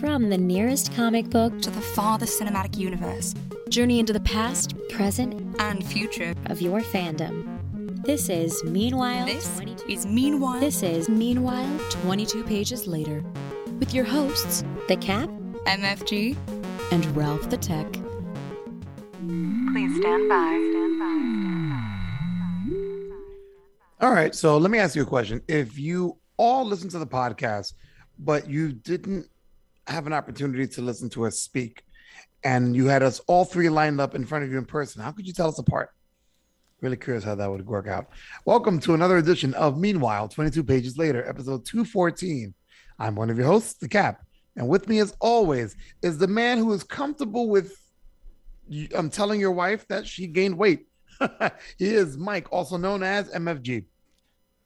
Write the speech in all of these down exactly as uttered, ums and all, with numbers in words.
from the nearest comic book to the farthest cinematic universe. Journey into the past, present, and future of your fandom. This is Meanwhile. This is Meanwhile. This is Meanwhile. twenty-two Pages Later, with your hosts, The Cap, M F G, and Ralph the Tech. Please stand by. Stand by. Stand by. All right. So let me ask you a question. If you all listen to the podcast, but you didn't have an opportunity to listen to us speak, and you had us all three lined up in front of you in person, how could you tell us apart? Really curious how that would work out. Welcome to another edition of Meanwhile, twenty-two Pages Later, episode two fourteen. I'm one of your hosts, The Cap. And with me, as always, is the man who is comfortable with um, telling your wife that she gained weight. He is Mike, also known as M F G.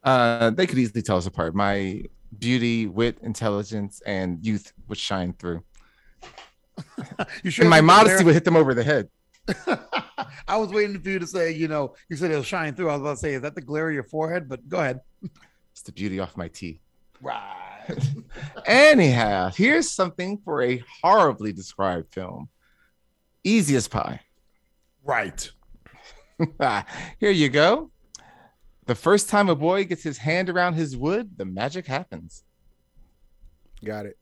Uh, they could easily tell us apart. My beauty, wit, intelligence, and youth would shine through. You sure? And my modesty would hit them over the head. I was waiting for you to say, you know, you said it'll shine through. I was about to say, is that the glare of your forehead? But go ahead. It's the beauty off my teeth. Right. Anyhow, here's something for a horribly described film. Easy as pie. Right. Here you go. The first time a boy gets his hand around his wood, the magic happens. Got it.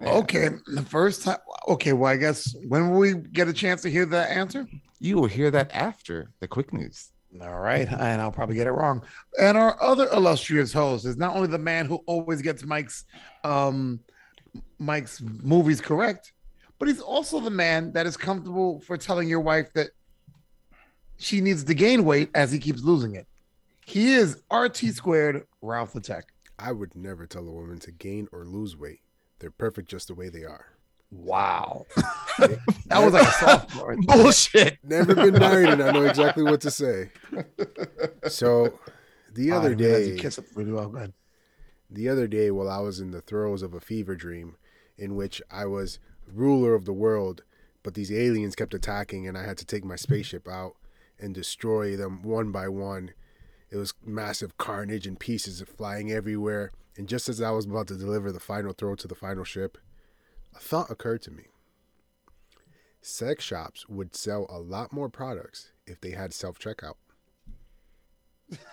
Yeah. Okay, the first time. Okay, well, I guess when will we get a chance to hear that answer? You will hear that after the quick news. All right, and I'll probably get it wrong. And our other illustrious host is not only the man who always gets Mike's um, Mike's movies correct, but he's also the man that is comfortable for telling your wife that she needs to gain weight as he keeps losing it. He is R T Squared, Ralph the Tech. I would never tell a woman to gain or lose weight. They're perfect just the way they are. Wow. That was like a sophomore. Bullshit. Never been married, and I know exactly what to say. So the other uh, day, kiss up really well. Go ahead. The other day, while I was in the throes of a fever dream in which I was ruler of the world, but these aliens kept attacking, and I had to take my spaceship out and destroy them one by one. It was massive carnage and pieces flying everywhere. And just as I was about to deliver the final throw to the final ship, a thought occurred to me. Sex shops would sell a lot more products if they had self-checkout.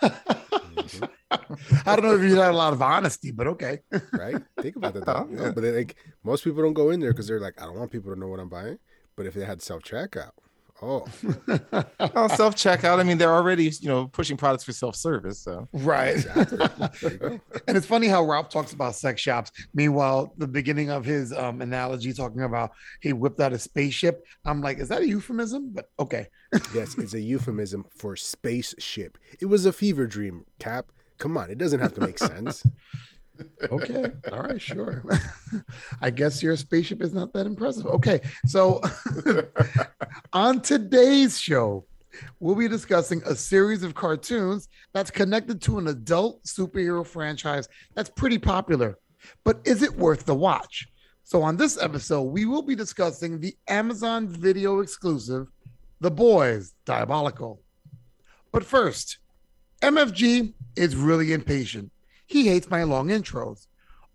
Mm-hmm. I don't know if you had a lot of honesty, but okay. Right? Think about that. Though. No, but like, most people don't go in there because they're like, I don't want people to know what I'm buying. But if they had self-checkout, oh. Well, self-checkout, I mean, they're already, you know, pushing products for self-service, so. Right. Exactly. And it's funny how Ralph talks about sex shops. Meanwhile, the beginning of his um, analogy talking about he whipped out a spaceship. I'm like, is that a euphemism? But okay. Yes, it's a euphemism for spaceship. It was a fever dream, Cap. Come on, it doesn't have to make sense. Okay. All right. Sure. I guess your spaceship is not that impressive. Okay. So on today's show, we'll be discussing a series of cartoons that's connected to an adult superhero franchise that's pretty popular, but is it worth the watch? So on this episode, we will be discussing the Amazon Video exclusive, The Boys: Diabolical. But first, M F G is really impatient. He hates my long intros.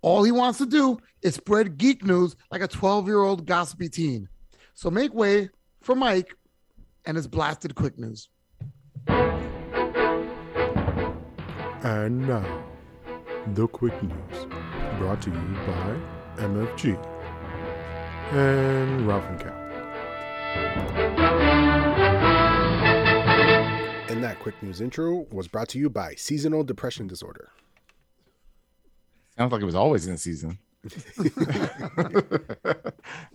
All he wants to do is spread geek news like a twelve-year-old gossipy teen. So make way for Mike and his blasted quick news. And now, the quick news brought to you by M F G and Ralph and Cap. And that quick news intro was brought to you by Seasonal Depression Disorder. Sounds like it was always in season.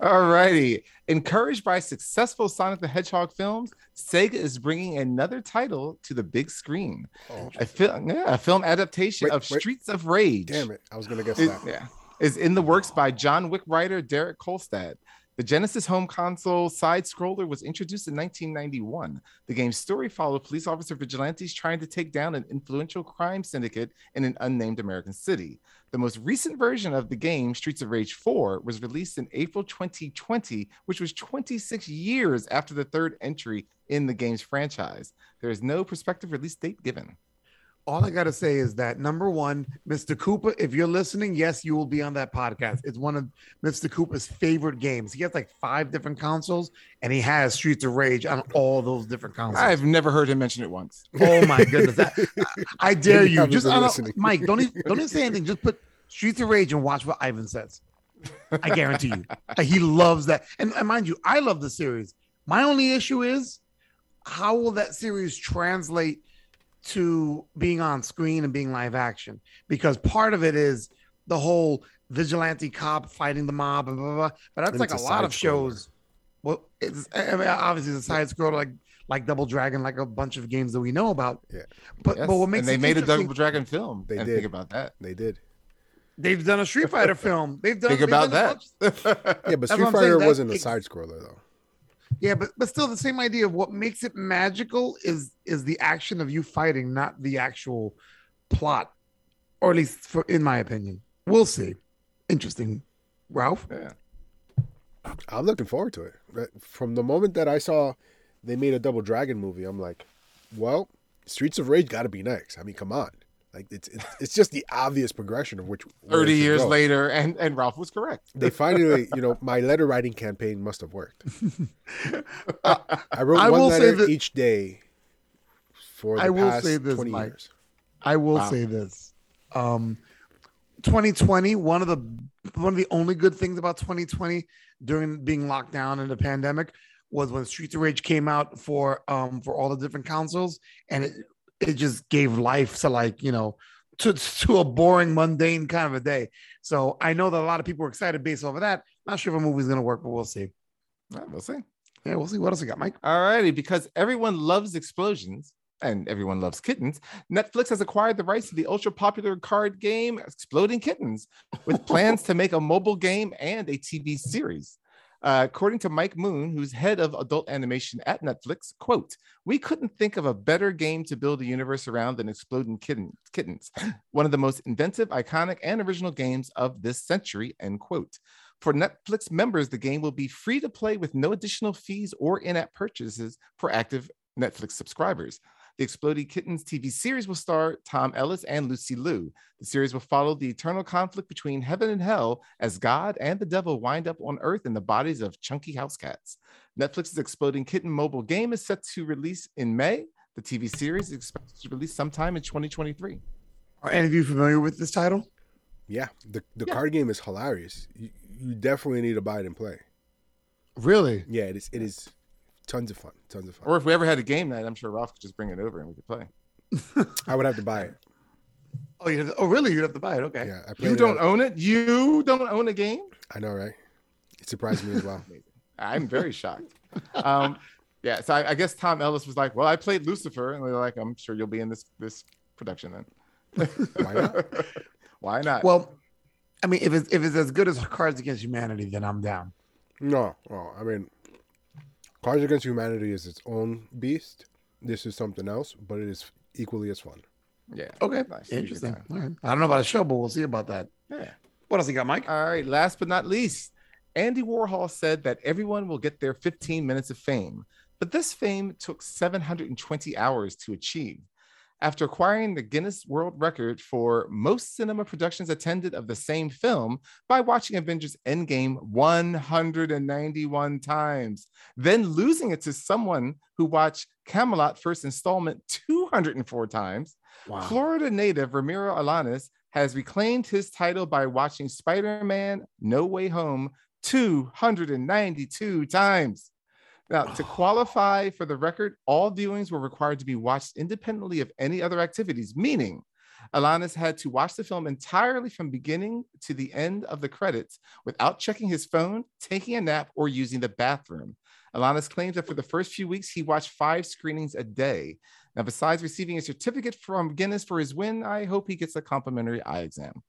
All righty. Encouraged by successful Sonic the Hedgehog films, Sega is bringing another title to the big screen. Oh, a, fil- yeah, a film adaptation wait, of wait. Streets of Rage. Damn it. I was going to guess that. Is, yeah, is in the works by John Wick writer Derek Kolstad. The Genesis home console side-scroller was introduced in nineteen ninety-one. The game's story followed police officer vigilantes trying to take down an influential crime syndicate in an unnamed American city. The most recent version of the game, Streets of Rage four, was released in April twenty twenty, which was twenty-six years after the third entry in the game's franchise. There is no prospective release date given. all I got to say is that, number one, Mister Koopa, if you're listening, yes, you will be on that podcast. It's one of Mister Koopa's favorite games. He has like five different consoles, and he has Streets of Rage on all those different consoles. I've never heard him mention it once. Oh, my goodness. I, I dare you. Just I don't, Mike, don't even, don't even say anything. Just put Streets of Rage and watch what Ivan says. I guarantee you. He loves that. And, and mind you, I love the series. My only issue is, how will that series translate to being on screen and being live action? Because part of it is the whole vigilante cop fighting the mob, blah, blah, blah. But that's and like a lot of shows. Well, it's I mean, obviously it's a side scroller, like like Double Dragon, like a bunch of games that we know about. Yeah, but yes. but what makes and they it made a Double Dragon film? They did. Think about that. They did. They've done a Street Fighter film. They've done. Think they've about done that. Yeah, but Street Fighter saying, wasn't that, a side scroller though. Yeah, but, but still the same idea of what makes it magical is is the action of you fighting, not the actual plot, or at least for, in my opinion. We'll see. Interesting. Ralph? Yeah. I'm looking forward to it. From the moment that I saw they made a Double Dragon movie, I'm like, well, Streets of Rage got to be next. I mean, come on. Like it's it's just the obvious progression of which thirty years go. later, and, and Ralph was correct. They finally, you know, my letter writing campaign must have worked. uh, I wrote I one letter that, each day for the I will past say this, twenty Mike. years. I will wow. say this: um, twenty twenty. One of the one of the only good things about twenty twenty during being locked down in the pandemic was when Streets of Rage came out for um for all the different consoles, and it. It just gave life to like, you know, to, to a boring, mundane kind of a day. So I know that a lot of people were excited based off of that. Not sure if a movie's going to work, but we'll see. All right, we'll see. Yeah, we'll see. What else we got, Mike? All righty. Because everyone loves explosions and everyone loves kittens, Netflix has acquired the rights to the ultra-popular card game Exploding Kittens with plans to make a mobile game and a T V series. Uh, according to Mike Moon, who's head of adult animation at Netflix, quote, "We couldn't think of a better game to build a universe around than Exploding Kitten- Kittens, one of the most inventive, iconic, and original games of this century," end quote. For Netflix members, the game will be free to play with no additional fees or in-app purchases for active Netflix subscribers. The Exploding Kittens T V series will star Tom Ellis and Lucy Liu. The series will follow the eternal conflict between heaven and hell as God and the devil wind up on Earth in the bodies of chunky house cats. Netflix's Exploding Kitten mobile game is set to release in May. The T V series is expected to release sometime in twenty twenty-three. Are any of you familiar with this title? Yeah, the, the yeah. card game is hilarious. You, you definitely need to buy it and play. Really? Yeah, it is. It is. Tons of fun. Tons of fun. Or if we ever had a game night, I'm sure Ralph could just bring it over and we could play. I would have to buy it. Oh, you have to, oh, really? You'd have to buy it. Okay. Yeah, I you don't out. own it? You don't own a game? I know, right? It surprised me as well. I'm very shocked. Um, yeah. So I, I guess Tom Ellis was like, well, I played Lucifer. And we were like, I'm sure you'll be in this, this production then. Why not? Why not? Well, I mean, if it's, if it's as good as Cards Against Humanity, then I'm down. No. Well, I mean... Cards Against Humanity is its own beast. This is something else, but it is equally as fun. Yeah. Okay. Nice. Interesting. All right. I don't know about a show, but we'll see about that. Yeah. What else you got, Mike? All right. Last but not least, Andy Warhol said that everyone will get their fifteen minutes of fame, but this fame took seven hundred twenty hours to achieve. After acquiring the Guinness World Record for most cinema productions attended of the same film by watching Avengers Endgame one hundred ninety-one times, then losing it to someone who watched Camelot first installment two hundred four times, wow. Florida native Ramiro Alanis has reclaimed his title by watching Spider-Man No Way Home two hundred ninety-two times. Now, to qualify for the record, all viewings were required to be watched independently of any other activities, meaning Alanis had to watch the film entirely from beginning to the end of the credits without checking his phone, taking a nap, or using the bathroom. Alanis claims that for the first few weeks, he watched five screenings a day. Now, besides receiving a certificate from Guinness for his win, I hope he gets a complimentary eye exam.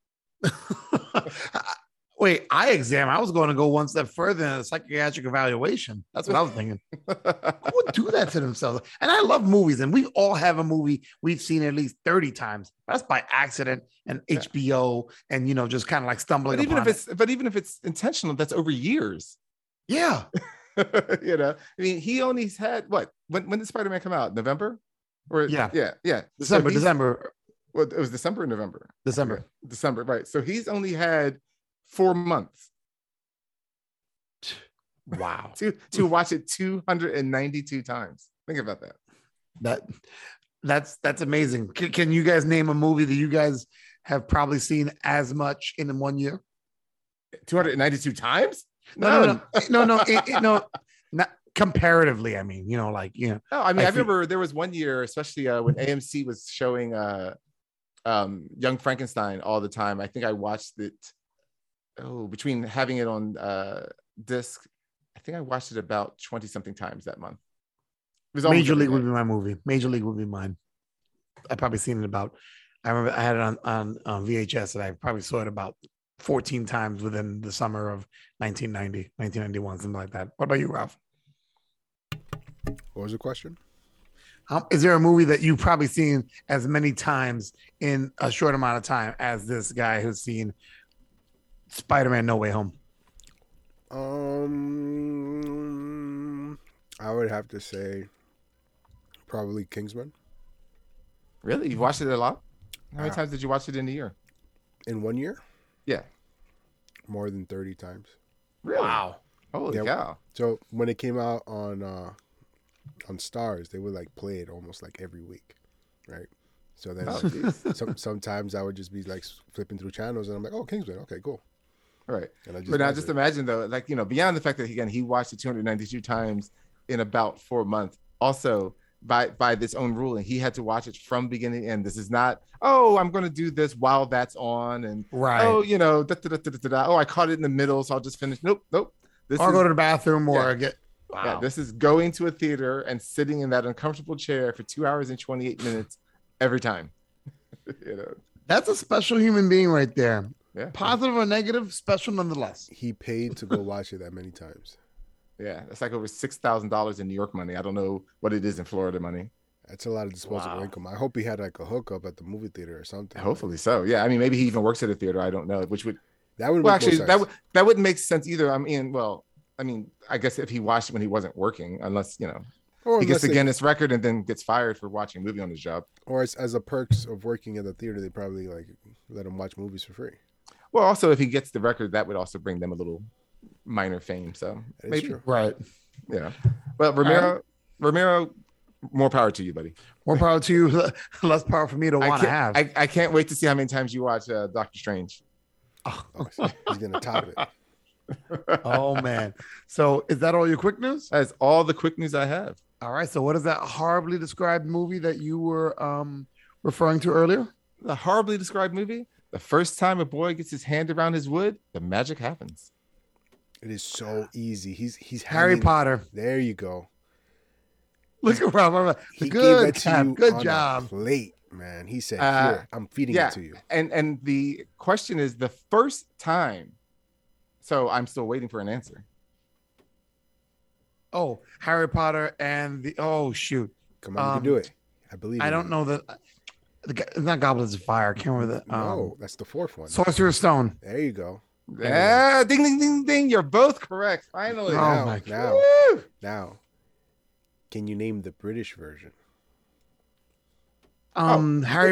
Wait, eye exam. I was going to go one step further in a psychiatric evaluation. That's what I was thinking. Who would do that to themselves? And I love movies, and we all have a movie we've seen at least thirty times. That's by accident and H B O, and you know, just kind of like stumbling. But even if it's, it. but even if it's intentional, that's over years. Yeah, you know, I mean, he only had what? When when did Spider-Man come out? November? Or yeah, yeah, yeah. December, so December. Well, it was December or November? December. December, right. So he's only had four months. Wow. to to watch it two hundred ninety-two times. Think about that. That that's that's amazing. Can, can you guys name a movie that you guys have probably seen as much in one year? two hundred ninety-two times? None. No, no, no, no, no, it, it, no. Not comparatively. I mean, you know, like you know. No, I mean, I, I remember feel- there was one year, especially uh, when A M C was showing uh, um, Young Frankenstein all the time. I think I watched it. Oh, between having it on uh, disc, I think I watched it about twenty something times that month. It was Major League would be my movie. Major League would be mine. I probably seen it about. I remember I had it on, on on V H S, and I probably saw it about fourteen times within the summer of nineteen ninety, nineteen ninety-one, something like that. What about you, Ralph? What was the question? Um, is there a movie that you've probably seen as many times in a short amount of time as this guy who's seen Spider-Man No Way Home? Um, I would have to say probably Kingsman. Really? You've watched it a lot? How many uh, times did you watch it in a year? In one year? Yeah. More than thirty times. Really? Wow. Holy yeah, cow. So when it came out on uh, on Stars, they would like play it almost like every week, right? So then oh, like, some, sometimes I would just be like flipping through channels and I'm like, oh, Kingsman. Okay, cool. All right. And I just but now just it. Imagine though, like, you know, beyond the fact that again, he watched it two hundred ninety-two times in about four months. Also, by by this own ruling, he had to watch it from beginning to end. This is not, oh, I'm going to do this while that's on. And right. oh, you know, da, da, da, da, da, da. Oh, I caught it in the middle, so I'll just finish. Nope, nope. This I'll is, go to the bathroom or yeah. get. Wow. Yeah, this is going to a theater and sitting in that uncomfortable chair for two hours and twenty-eight minutes every time. You know. That's a special human being right there. Yeah. Positive or negative, special nonetheless. He paid to go watch it that many times. Yeah, that's like over six thousand dollars in New York money. I don't know what it is in Florida money. That's a lot of disposable wow. income. I hope he had like a hookup at the movie theater or something. Hopefully so. Yeah, I mean, maybe he even works at a theater. I don't know, which would... That would well, actually, that, w- that wouldn't make sense either. I mean, well, I mean, I guess if he watched it when he wasn't working, unless, you know, or he gets the Guinness record and then gets fired for watching a movie on his job. Or as, as a perks of working at the theater, they probably like let him watch movies for free. Well, also, if he gets the record, that would also bring them a little... minor fame, so maybe true. Right, yeah. But Ramiro, right. Ramiro, more power to you, buddy. More power to you. Less power for me to want to have. I, I can't wait to see how many times you watch uh, Doctor Strange. Oh. Oh, he's gonna top it. Oh man! So is that all your quick news? That's all the quick news I have. All right. So what is that horribly described movie that you were um referring to earlier? The horribly described movie. The first time a boy gets his hand around his wood, the magic happens. It is so easy. He's he's Harry Potter. There you go. Look at Rob. He good gave it to job. You good on job. A plate, man. He said, uh, "Here, I'm feeding yeah. it to you." And and the question is the first time. So I'm still waiting for an answer. Oh, Harry Potter and the oh shoot! Come on, um, you can do it. I believe. I don't you. know that. It's not Goblins of Fire. I can't remember the. Um, no, that's the fourth one. Sorcerer's Stone. There you go. Yeah, ding, ding, ding, ding. You're both correct. Finally. Oh, now, my God. Now, now, can you name the British version? Um, oh, Harry...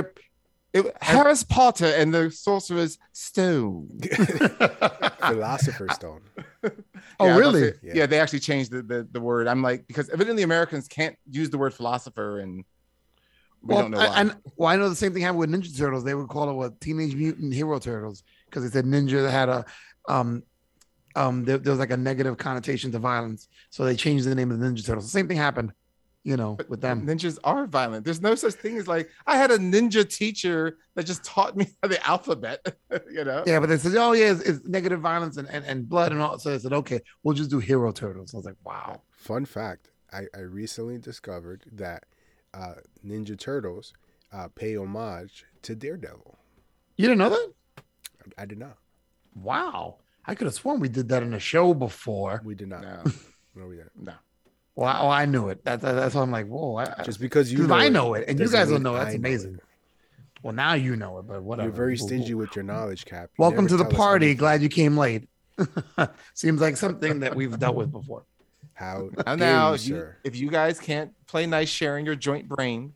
It, it, Harris Potter and the Sorcerer's Stone. Philosopher's Stone. Oh, yeah, really? Say, yeah. yeah, they actually changed the, the, the word. I'm like, because evidently Americans can't use the word philosopher and... We well, don't know why. I, I, well, I know the same thing happened with Ninja Turtles. They would call it what? Teenage Mutant Hero Turtles. Because they said ninja had a, um, um, there, there was like a negative connotation to violence. So they changed the name of the Ninja Turtles. The same thing happened, you know, but with them. Ninjas are violent. There's no such thing as like, I had a ninja teacher that just taught me the alphabet, you know? Yeah, but they said, oh yeah, it's, it's negative violence and, and, and blood and all. So they said, okay, we'll just do Hero Turtles. I was like, wow. Fun fact, I, I recently discovered that uh, Ninja Turtles uh, pay homage to Daredevil. You didn't know that? I did not. Wow. I could have sworn we did that in a show before. We did not. No, no we didn't. No. Well, I, oh, I knew it. That, that, that's why I'm like, whoa. I, Just because you know I it, know it, and you guys don't know it. That's I amazing. Know it. Well, now you know it, but whatever. You're very stingy with your knowledge, Cap. You Welcome to the party. Anything. Glad you came late. Seems like something that we've dealt with before. How now, you, if you guys can't play nice sharing your joint brain,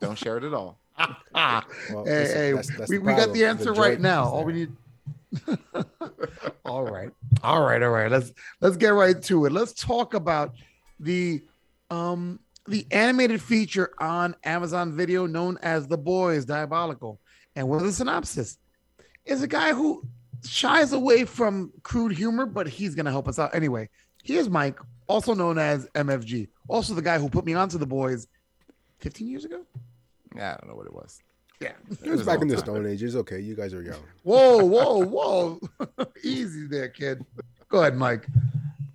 don't share it at all. Well, hey, hey that's, that's we, we got the answer the right now. All we need. all right, all right, all right. Let's let's get right to it. Let's talk about the um the animated feature on Amazon Video known as The Boys: Diabolical. And what is the synopsis? Is a guy who shies away from crude humor, but he's gonna help us out anyway. Here's Mike, also known as M F G, also the guy who put me onto The Boys fifteen years ago. Yeah, I don't know what it was. Yeah, it was, it was back in the Stone Age. It's okay. You guys are young. Whoa, whoa, whoa! Easy there, kid. Go ahead, Mike.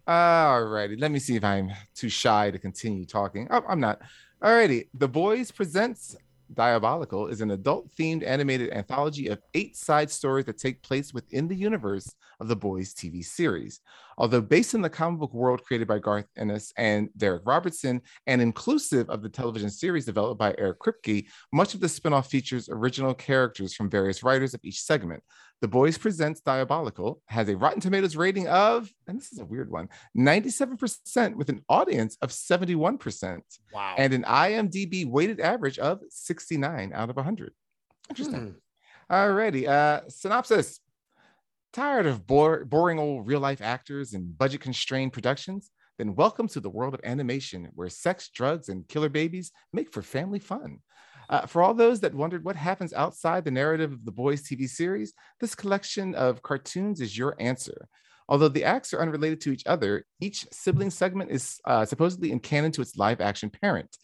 All righty. Let me see if I'm too shy to continue talking. Oh, I'm not. All righty. The Boys Presents Diabolical is an adult-themed animated anthology of eight side stories that take place within the universe of The Boys T V series. Although based in the comic book world created by Garth Ennis and Derek Robertson, and inclusive of the television series developed by Eric Kripke, much of the spinoff features original characters from various writers of each segment. The Boys Presents Diabolical has a Rotten Tomatoes rating of, and this is a weird one, ninety-seven percent with an audience of seventy-one percent. Wow. And an I M D B weighted average of sixty-nine out of one hundred. Interesting. Hmm. Alrighty. Uh, synopsis. Tired of bore, boring old real-life actors and budget-constrained productions? Then welcome to the world of animation, where sex, drugs, and killer babies make for family fun. Uh, for all those that wondered what happens outside the narrative of The Boys T V series, this collection of cartoons is your answer. Although the acts are unrelated to each other, each sibling segment is uh, supposedly in canon to its live-action parent.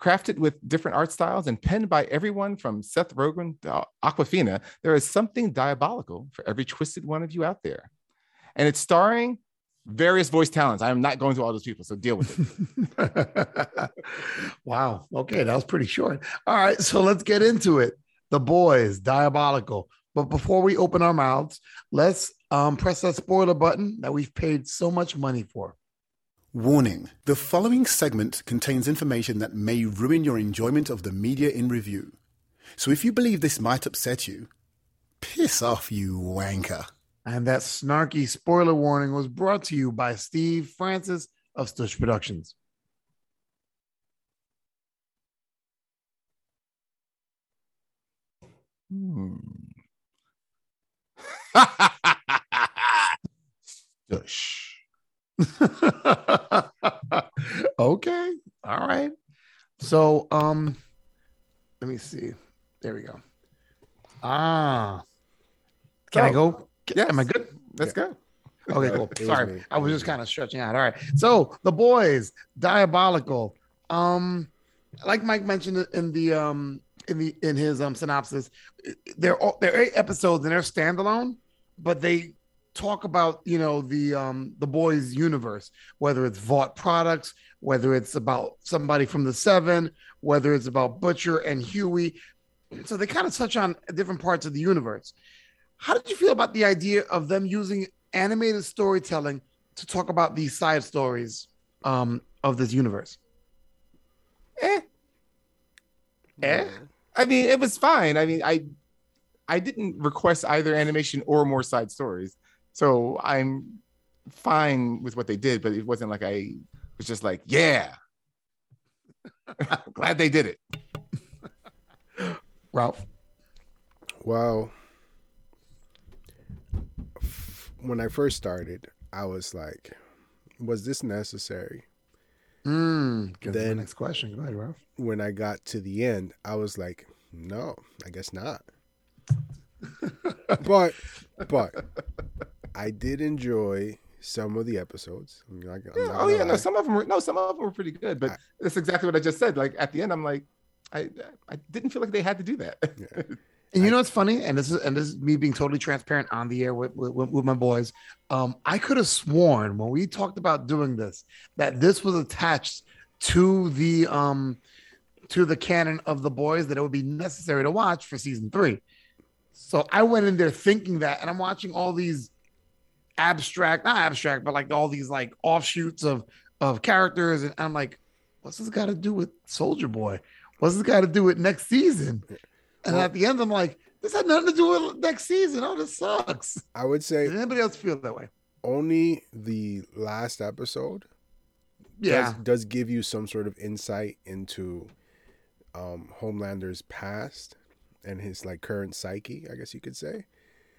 Crafted with different art styles and penned by everyone from Seth Rogen to Awkwafina, there is something diabolical for every twisted one of you out there. And it's starring various voice talents. I am not going through all those people, so deal with it. Wow. Okay, that was pretty short. All right, so let's get into it. The Boys, Diabolical. But before we open our mouths, let's um, press that spoiler button that we've paid so much money for. Warning, the following segment contains information that may ruin your enjoyment of the media in review. So if you believe this might upset you, piss off, you wanker. And that snarky spoiler warning was brought to you by Steve Francis of Stush Productions. Hmm. Stush. Okay. All right. So, um, let me see. There we go. Ah, can so, I go? Yeah. Am I good? Let's yeah. go. Okay. Cool. Sorry, was I was just kind of stretching out. All right. So, The Boys, Diabolical. Um, like Mike mentioned in the um in the in his um synopsis, they're all, they're eight episodes and they're standalone, but they talk about, you know, the um the boys universe, whether it's Vought products, whether it's about somebody from the Seven, whether it's about Butcher and Huey. So they kind of touch on different parts of the universe. How did you feel about the idea of them using animated storytelling to talk about these side stories um of this universe? Eh. Eh? I mean, it was fine. I mean, I I didn't request either animation or more side stories. So I'm fine with what they did, but it wasn't like I was just like, yeah, I'm glad they did it. Ralph. Well, when I first started, I was like, was this necessary? Mm, then next question. Go ahead, Ralph. When I got to the end, I was like, no, I guess not. but, but. I did enjoy some of the episodes. I'm not, I'm yeah, oh yeah, lie. no, some of them were no, some of them were pretty good. But I, that's exactly what I just said. Like at the end, I'm like, I I didn't feel like they had to do that. Yeah. And you I, know what's funny? And this is and this is me being totally transparent on the air with with, with my boys. Um, I could have sworn when we talked about doing this that this was attached to the um to the canon of The Boys that it would be necessary to watch for season three. So I went in there thinking that, and I'm watching all these. Abstract, not abstract, but like all these like offshoots of of characters, and I'm like, what's this got to do with Soldier Boy? What's this got to do with next season? And well, at the end, I'm like, this had nothing to do with next season. Oh, this sucks. I would say. Did anybody else feel that way? Only the last episode, yeah, does, does give you some sort of insight into um, Homelander's past and his like current psyche, I guess you could say.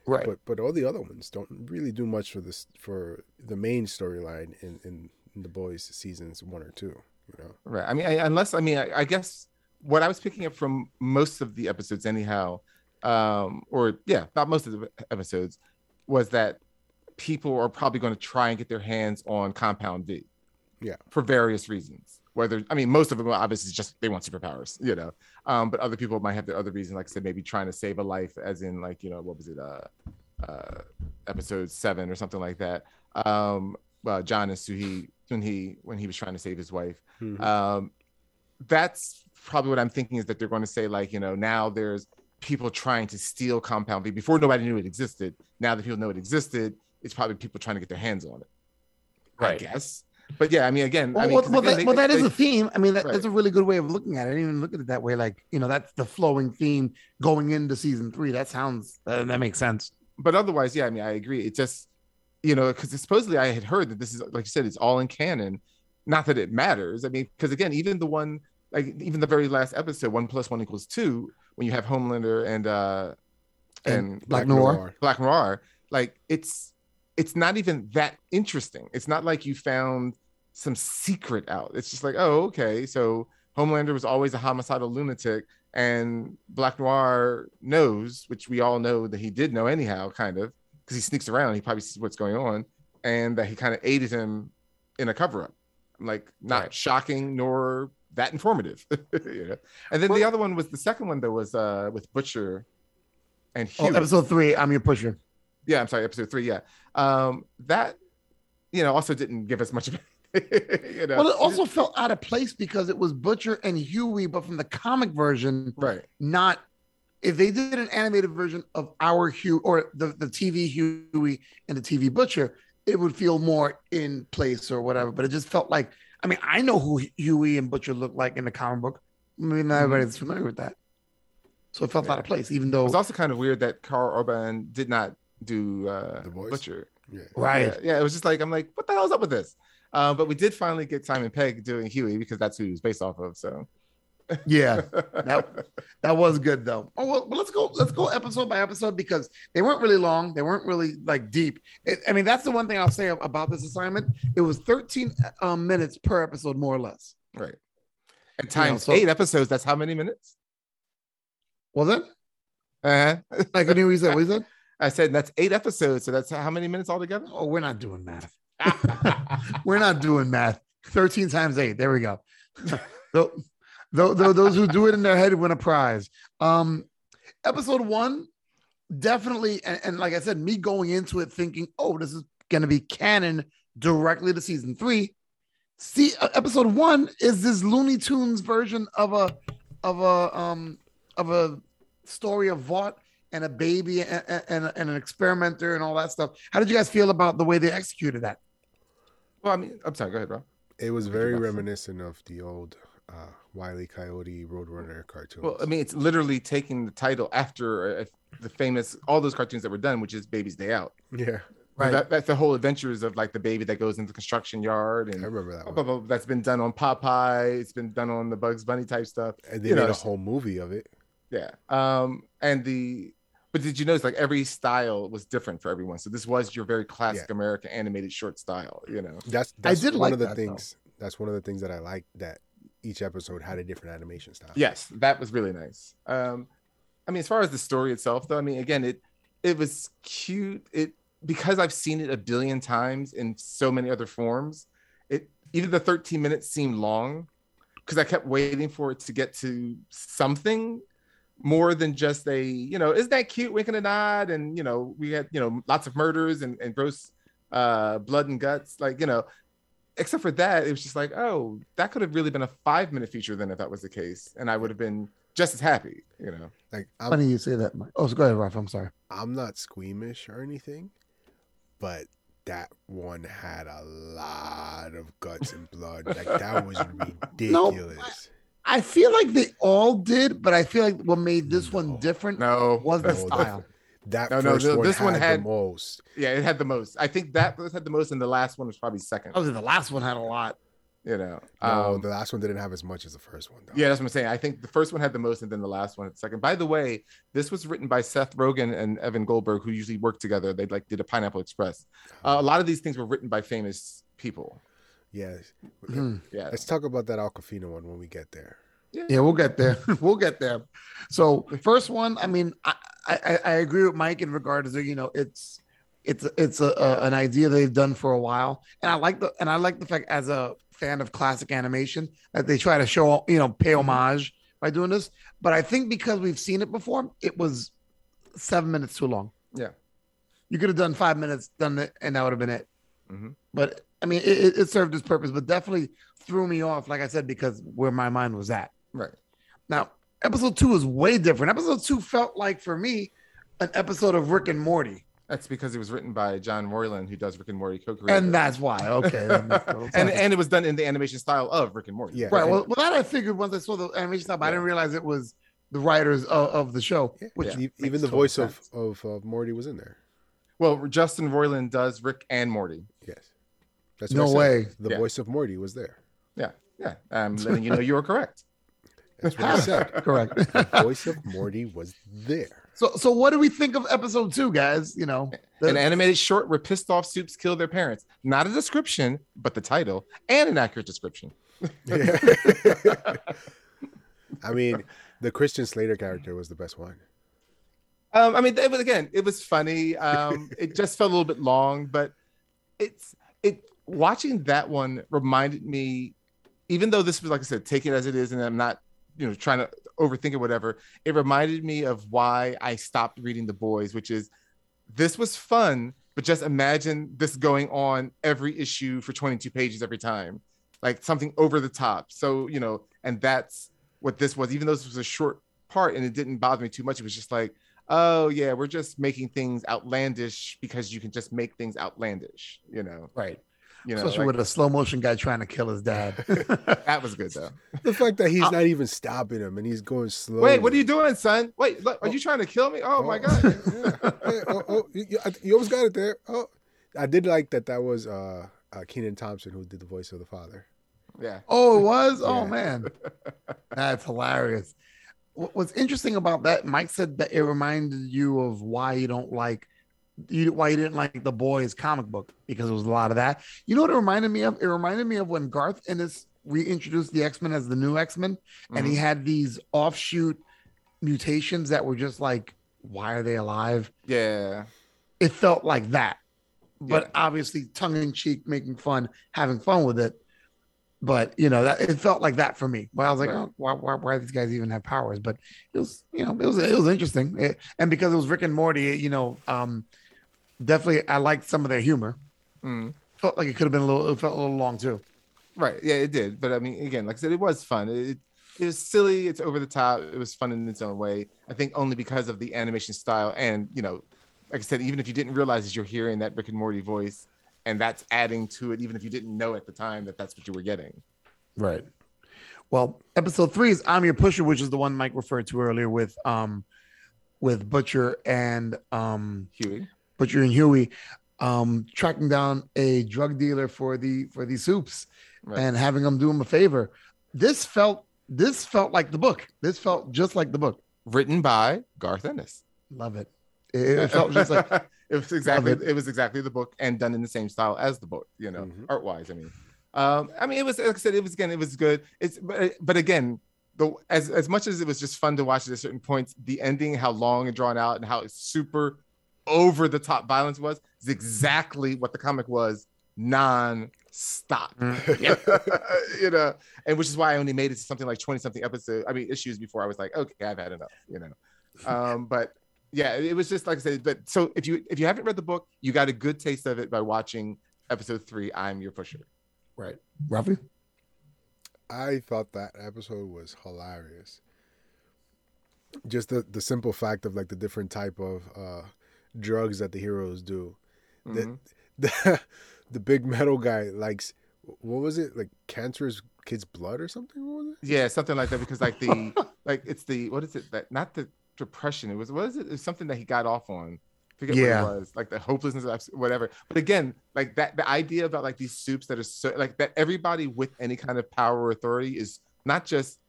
Right. But but all the other ones don't really do much for this for the main storyline in, in, in The Boys seasons one or two. You know. Right. I mean, I, unless I mean, I, I guess what I was picking up from most of the episodes, anyhow, um, or yeah, about most of the episodes, was that people are probably going to try and get their hands on Compound V. Yeah. For various reasons. Whether I mean, most of them obviously just they want superpowers, you know. Um, but other people might have their other reasons, like I said, maybe trying to save a life, as in like you know what was it, uh, uh, episode seven or something like that. Um, well, John and Suhi when he when he was trying to save his wife. Mm-hmm. Um, that's probably what I'm thinking is that they're going to say like you know now there's people trying to steal Compound V before nobody knew it existed. Now that people know it existed, it's probably people trying to get their hands on it. Right. I guess. But yeah, I mean, again, well, I mean, well, again, that, they, well that they, is they, a theme. I mean, that, right. that's a really good way of looking at it. I didn't even look at it that way. Like, you know, that's the flowing theme going into season three. That sounds uh, that makes sense. But otherwise, yeah, I mean, I agree. It just, you know, because supposedly I had heard that this is, like you said, it's all in canon. Not that it matters. I mean, because again, even the one, like even the very last episode, one plus one equals two, when you have Homelander and uh, and, and Black, Black Noir, Noir, Black Noir, like it's. It's not even that interesting. It's not like you found some secret out. It's just like, oh, okay. So Homelander was always a homicidal lunatic and Black Noir knows, which we all know that he did know anyhow, kind of, because he sneaks around. He probably sees what's going on and that he kind of aided him in a cover-up. Like, not right. shocking nor that informative. You know? And then well, the other one was, the second one, though, was uh, with Butcher and Hugh. Oh, episode three, I'm your pusher. Yeah, I'm sorry, episode three, yeah. Um, that, you know, also didn't give us much of it. You know? Well, it also felt out of place because it was Butcher and Huey, but from the comic version, right? Not, if they did an animated version of our Huey, or the, the T V Huey and the T V Butcher, it would feel more in place or whatever, but it just felt like, I mean, I know who Huey and Butcher looked like in the comic book. I mean, not everybody's familiar with that. So it felt yeah. out of place, even though... It was also kind of weird that Karl Urban did not do uh The Boys? Butcher yeah. right yeah, yeah it was just like I'm like what the hell's up with this uh, but we did finally get Simon Pegg doing Huey because that's who he was based off of, so yeah that, that was good though. Oh well, well let's go let's go episode by episode because they weren't really long, they weren't really like deep. it, I mean that's the one thing I'll say about this assignment. It was thirteen um, minutes per episode more or less, right? And times you know, so, eight episodes, that's how many minutes was it? Uh-huh. Like a new reason what is it? I said that's eight episodes, so that's how many minutes altogether? Oh, we're not doing math. We're not doing math. thirteen times eight. There we go. though, though, though, those who do it in their head win a prize. Um, episode one, definitely, and, and like I said, me going into it thinking, oh, this is going to be canon directly to season three. See, uh, episode one is this Looney Tunes version of a of a um of a story of Vought. And a baby and, and, and an experimenter and all that stuff. How did you guys feel about the way they executed that? Well, I mean, I'm sorry, go ahead, bro. It was very reminiscent of the old uh, Wile E. Coyote Roadrunner cartoons. Well, I mean, it's literally taking the title after uh, the famous, all those cartoons that were done, which is Baby's Day Out. Yeah. Right. That, that's the whole adventures of like the baby that goes into the construction yard. And I remember that one. Blah, blah, blah, that's been done on Popeye. It's been done on the Bugs Bunny type stuff. And they you made know, a whole movie of it. Yeah. Um, and the, But did you notice like every style was different for everyone? So this was your very classic yeah. American animated short style, you know. That's, that's I did one like of the that, things. Though. That's one of the things that I liked, that each episode had a different animation style. Yes, that was really nice. Um, I mean, as far as the story itself, though, I mean, again, it it was cute. It because I've seen it a billion times in so many other forms. It even the thirteen minutes seemed long because I kept waiting for it to get to something. More than just a, you know, isn't that cute, wink and a nod, and you know, we had, you know, lots of murders and, and gross uh, blood and guts, like, you know, except for that, it was just like, oh, that could have really been a five minute feature then if that was the case, and I would have been just as happy, you know. Like, I'm, funny you say that, Mike. Oh, so go ahead, Ralph. I'm sorry. I'm not squeamish or anything, but that one had a lot of guts and blood. Like that was ridiculous. No, I- I feel like they all did, but I feel like what made this no. one different no. was the no, style. That, that no, first no, one, this one had, had the most. Yeah, it had the most. I think that had the most, and the last one was probably second. Oh, the last one had a lot. You know, no, um, the last one didn't have as much as the first one, though. Yeah, that's what I'm saying. I think the first one had the most, and then the last one had the second. By the way, this was written by Seth Rogen and Evan Goldberg, who usually work together. They like did a Pineapple Express. Uh, a lot of these things were written by famous people. Yes. Mm. Yeah. Let's talk about that Awkwafina one when we get there. Yeah, yeah we'll get there. We'll get there. So the first one, I mean, I, I, I agree with Mike in regards to, you know, it's it's it's a, a, an idea they've done for a while, and I like the and I like the fact as a fan of classic animation that they try to show, you know, pay homage by doing this. But I think because we've seen it before, it was seven minutes too long. Yeah, you could have done five minutes, done it, and that would have been it. Mm-hmm. But I mean, it, it served its purpose, but definitely threw me off, like I said, because where my mind was at. Right now, episode two is way different. Episode two felt like for me an episode of Rick and Morty. That's because it was written by John Roiland, who does Rick and Morty co-creator. And that's why. Okay. and and it was done in the animation style of Rick and Morty. Yeah. Right. Well, well, that I figured once I saw the animation style, but yeah. I didn't realize it was the writers of, of the show. Which yeah. Even the voice of, of, of Morty was in there. Well, Justin Roiland does Rick and Morty. Yes. That's no way. The yeah. voice of Morty was there. Yeah. Yeah. I'm letting you know you were correct. That's what I said. Correct. The voice of Morty was there. So, so what do we think of episode two, guys? You know, the- an animated short where pissed off soups kill their parents. Not a description, but the title and an accurate description. Yeah. I mean, the Christian Slater character was the best one. Um, I mean, it was, again, it was funny. Um, it just felt a little bit long, but it's it. Watching that one reminded me, even though this was, like I said, take it as it is, and I'm not, you know, trying to overthink or whatever, it reminded me of why I stopped reading The Boys, which is this was fun, but just imagine this going on every issue for twenty-two pages every time, like something over the top. So, you know, and that's what this was, even though this was a short part and it didn't bother me too much. It was just like, oh yeah, we're just making things outlandish because you can just make things outlandish, you know? Right. You know, especially like, with a slow motion guy trying to kill his dad. That was good though. The fact that he's uh, not even stopping him and he's going slow. Wait, what are you doing, son? Wait, look, are oh. you trying to kill me? Oh, oh. my God. Yeah. Hey, oh, oh you, you almost got it there. Oh, I did like that. That was uh, uh, Kenan Thompson who did the voice of the father. Yeah. Oh, it was? Yeah. Oh man, that's hilarious. What's interesting about that, Mike said that it reminded you of why you don't like You, why you didn't like The Boys comic book, because it was a lot of that. You know what it reminded me of? It reminded me of when Garth Ennis reintroduced the X-Men as the new X-Men, mm-hmm. and he had these offshoot mutations that were just like, why are they alive? Yeah. It felt like that, but yeah. obviously tongue-in-cheek, making fun, having fun with it. But, you know, that, it felt like that for me. But I was like, right. oh, why, why, why do these guys even have powers? But it was, you know, it was it was interesting. It, and because it was Rick and Morty, you know, um, definitely, I liked some of their humor. Mm. Felt like it could have been a little. It felt a little long too. Right. Yeah, it did. But I mean, again, like I said, it was fun. It it was silly. It's over the top. It was fun in its own way. I think only because of the animation style, and you know, like I said, even if you didn't realize it, you're hearing that Rick and Morty voice, and that's adding to it, even if you didn't know at the time that that's what you were getting. Right. Well, episode three is "I'm Your Pusher," which is the one Mike referred to earlier with um, with Butcher and um Huey. Butcher and Huey um, tracking down a drug dealer for the for these soups, right. and having them do him a favor. This felt this felt like the book. This felt just like the book. Written by Garth Ennis. Love it. It, it felt just like it was exactly it. it was exactly the book, and done in the same style as the book. You know, mm-hmm. art wise. I mean, um, I mean, it was like I said. It was again. It was good. It's but, but again. The, as as much as it was just fun to watch at certain points, the ending, how long and drawn out, and how it's super over-the-top violence was, is exactly what the comic was non-stop. You know, and which is why I only made it to something like twenty-something episodes, I mean, issues before I was like, okay, I've had enough, you know. Um, but yeah, it was just like I said, but so if you if you haven't read the book, you got a good taste of it by watching episode three, I'm Your Pusher. Right. Rafi? I thought that episode was hilarious. Just the, the simple fact of like the different type of uh, drugs that the heroes do. Mm-hmm. The, the the big metal guy likes, what was it, like cancerous kid's blood or something? What was it? Yeah, something like that, because like the like it's the what is it that not the depression, it was what is it, it was something that he got off on. forget yeah. what it was, like the hopelessness of whatever. But again, like that, the idea about like these soups that are so like that everybody with any kind of power or authority is not just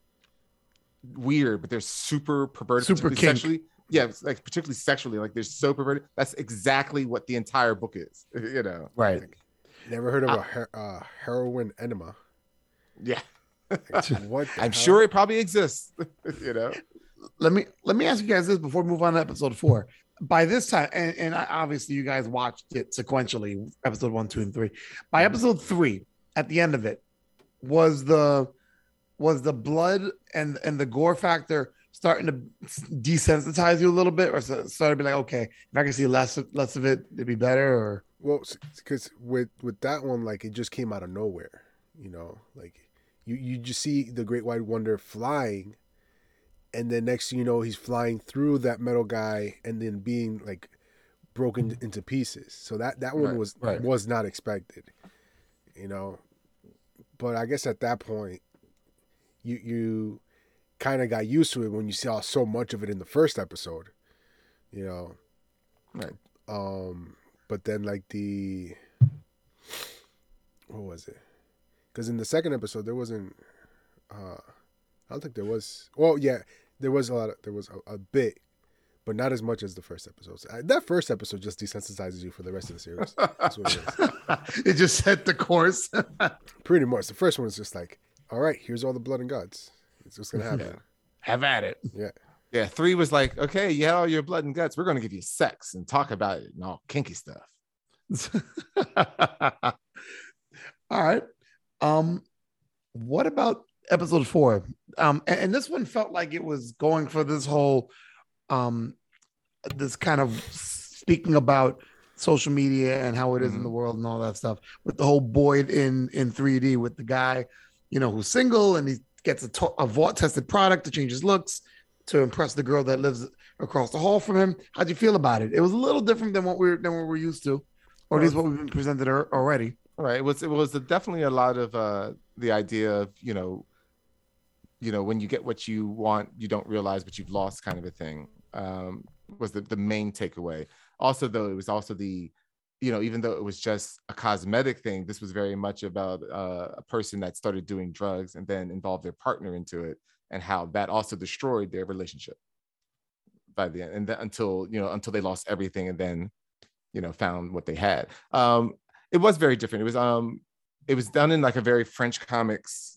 weird, but they're super perverted, super sexually. Yeah, like particularly sexually, like they're so perverted. That's exactly what the entire book is, you know. Right. Like, never heard of I, a her- uh, heroin enema. Yeah. Like, what I'm hell? Sure it probably exists, you know. Let me let me ask you guys this before we move on to episode four. By this time, and, and obviously you guys watched it sequentially, episode one, two, and three. By episode three, at the end of it, was the was the blood and and the gore factor starting to desensitize you a little bit, or started to be like, okay, if I can see less less of it, it'd be better? Or well, because with with that one, like it just came out of nowhere, you know, like you you just see the Great White Wonder flying. And then next thing you know, he's flying through that metal guy and then being like broken into pieces. So that, that one right, was right. was not expected, you know. But I guess at that point, you you kind of got used to it when you saw so much of it in the first episode, you know. Right. Um, but then like the what was it? Because in the second episode, there wasn't. Uh, I don't think there was. Well, yeah, there was a lot. Of, there was a, a bit, but not as much as the first episode. That first episode just desensitizes you for the rest of the series. That's what it is. It just set the course. Pretty much. The first one is just like, all right, here's all the blood and guts. It's what's gonna happen. Yeah. Have at it. Yeah. Yeah. Three was like, okay, you had all your blood and guts. We're gonna give you sex and talk about it and all kinky stuff. All right. Um, what about episode four? Um, and, and this one felt like it was going for this whole, um, this kind of speaking about social media and how it is mm-hmm. in the world and all that stuff, with the whole Boyd in, in three D with the guy, you know, who's single and he gets a, to- a V O T tested product to change his looks to impress the girl that lives across the hall from him. How'd you feel about it? It was a little different than what we're, than what we're used to, or at least what we've been presented ar- already. All right. It was, it was definitely a lot of, uh, the idea of, you know, you know, when you get what you want, you don't realize what you've lost, kind of a thing, um, was the, the main takeaway. Also, though, it was also the, you know, even though it was just a cosmetic thing, this was very much about uh, a person that started doing drugs and then involved their partner into it, and how that also destroyed their relationship by the end, and that until, you know, until they lost everything and then, you know, found what they had. Um, it was very different. It was, um, it was done in like a very French comics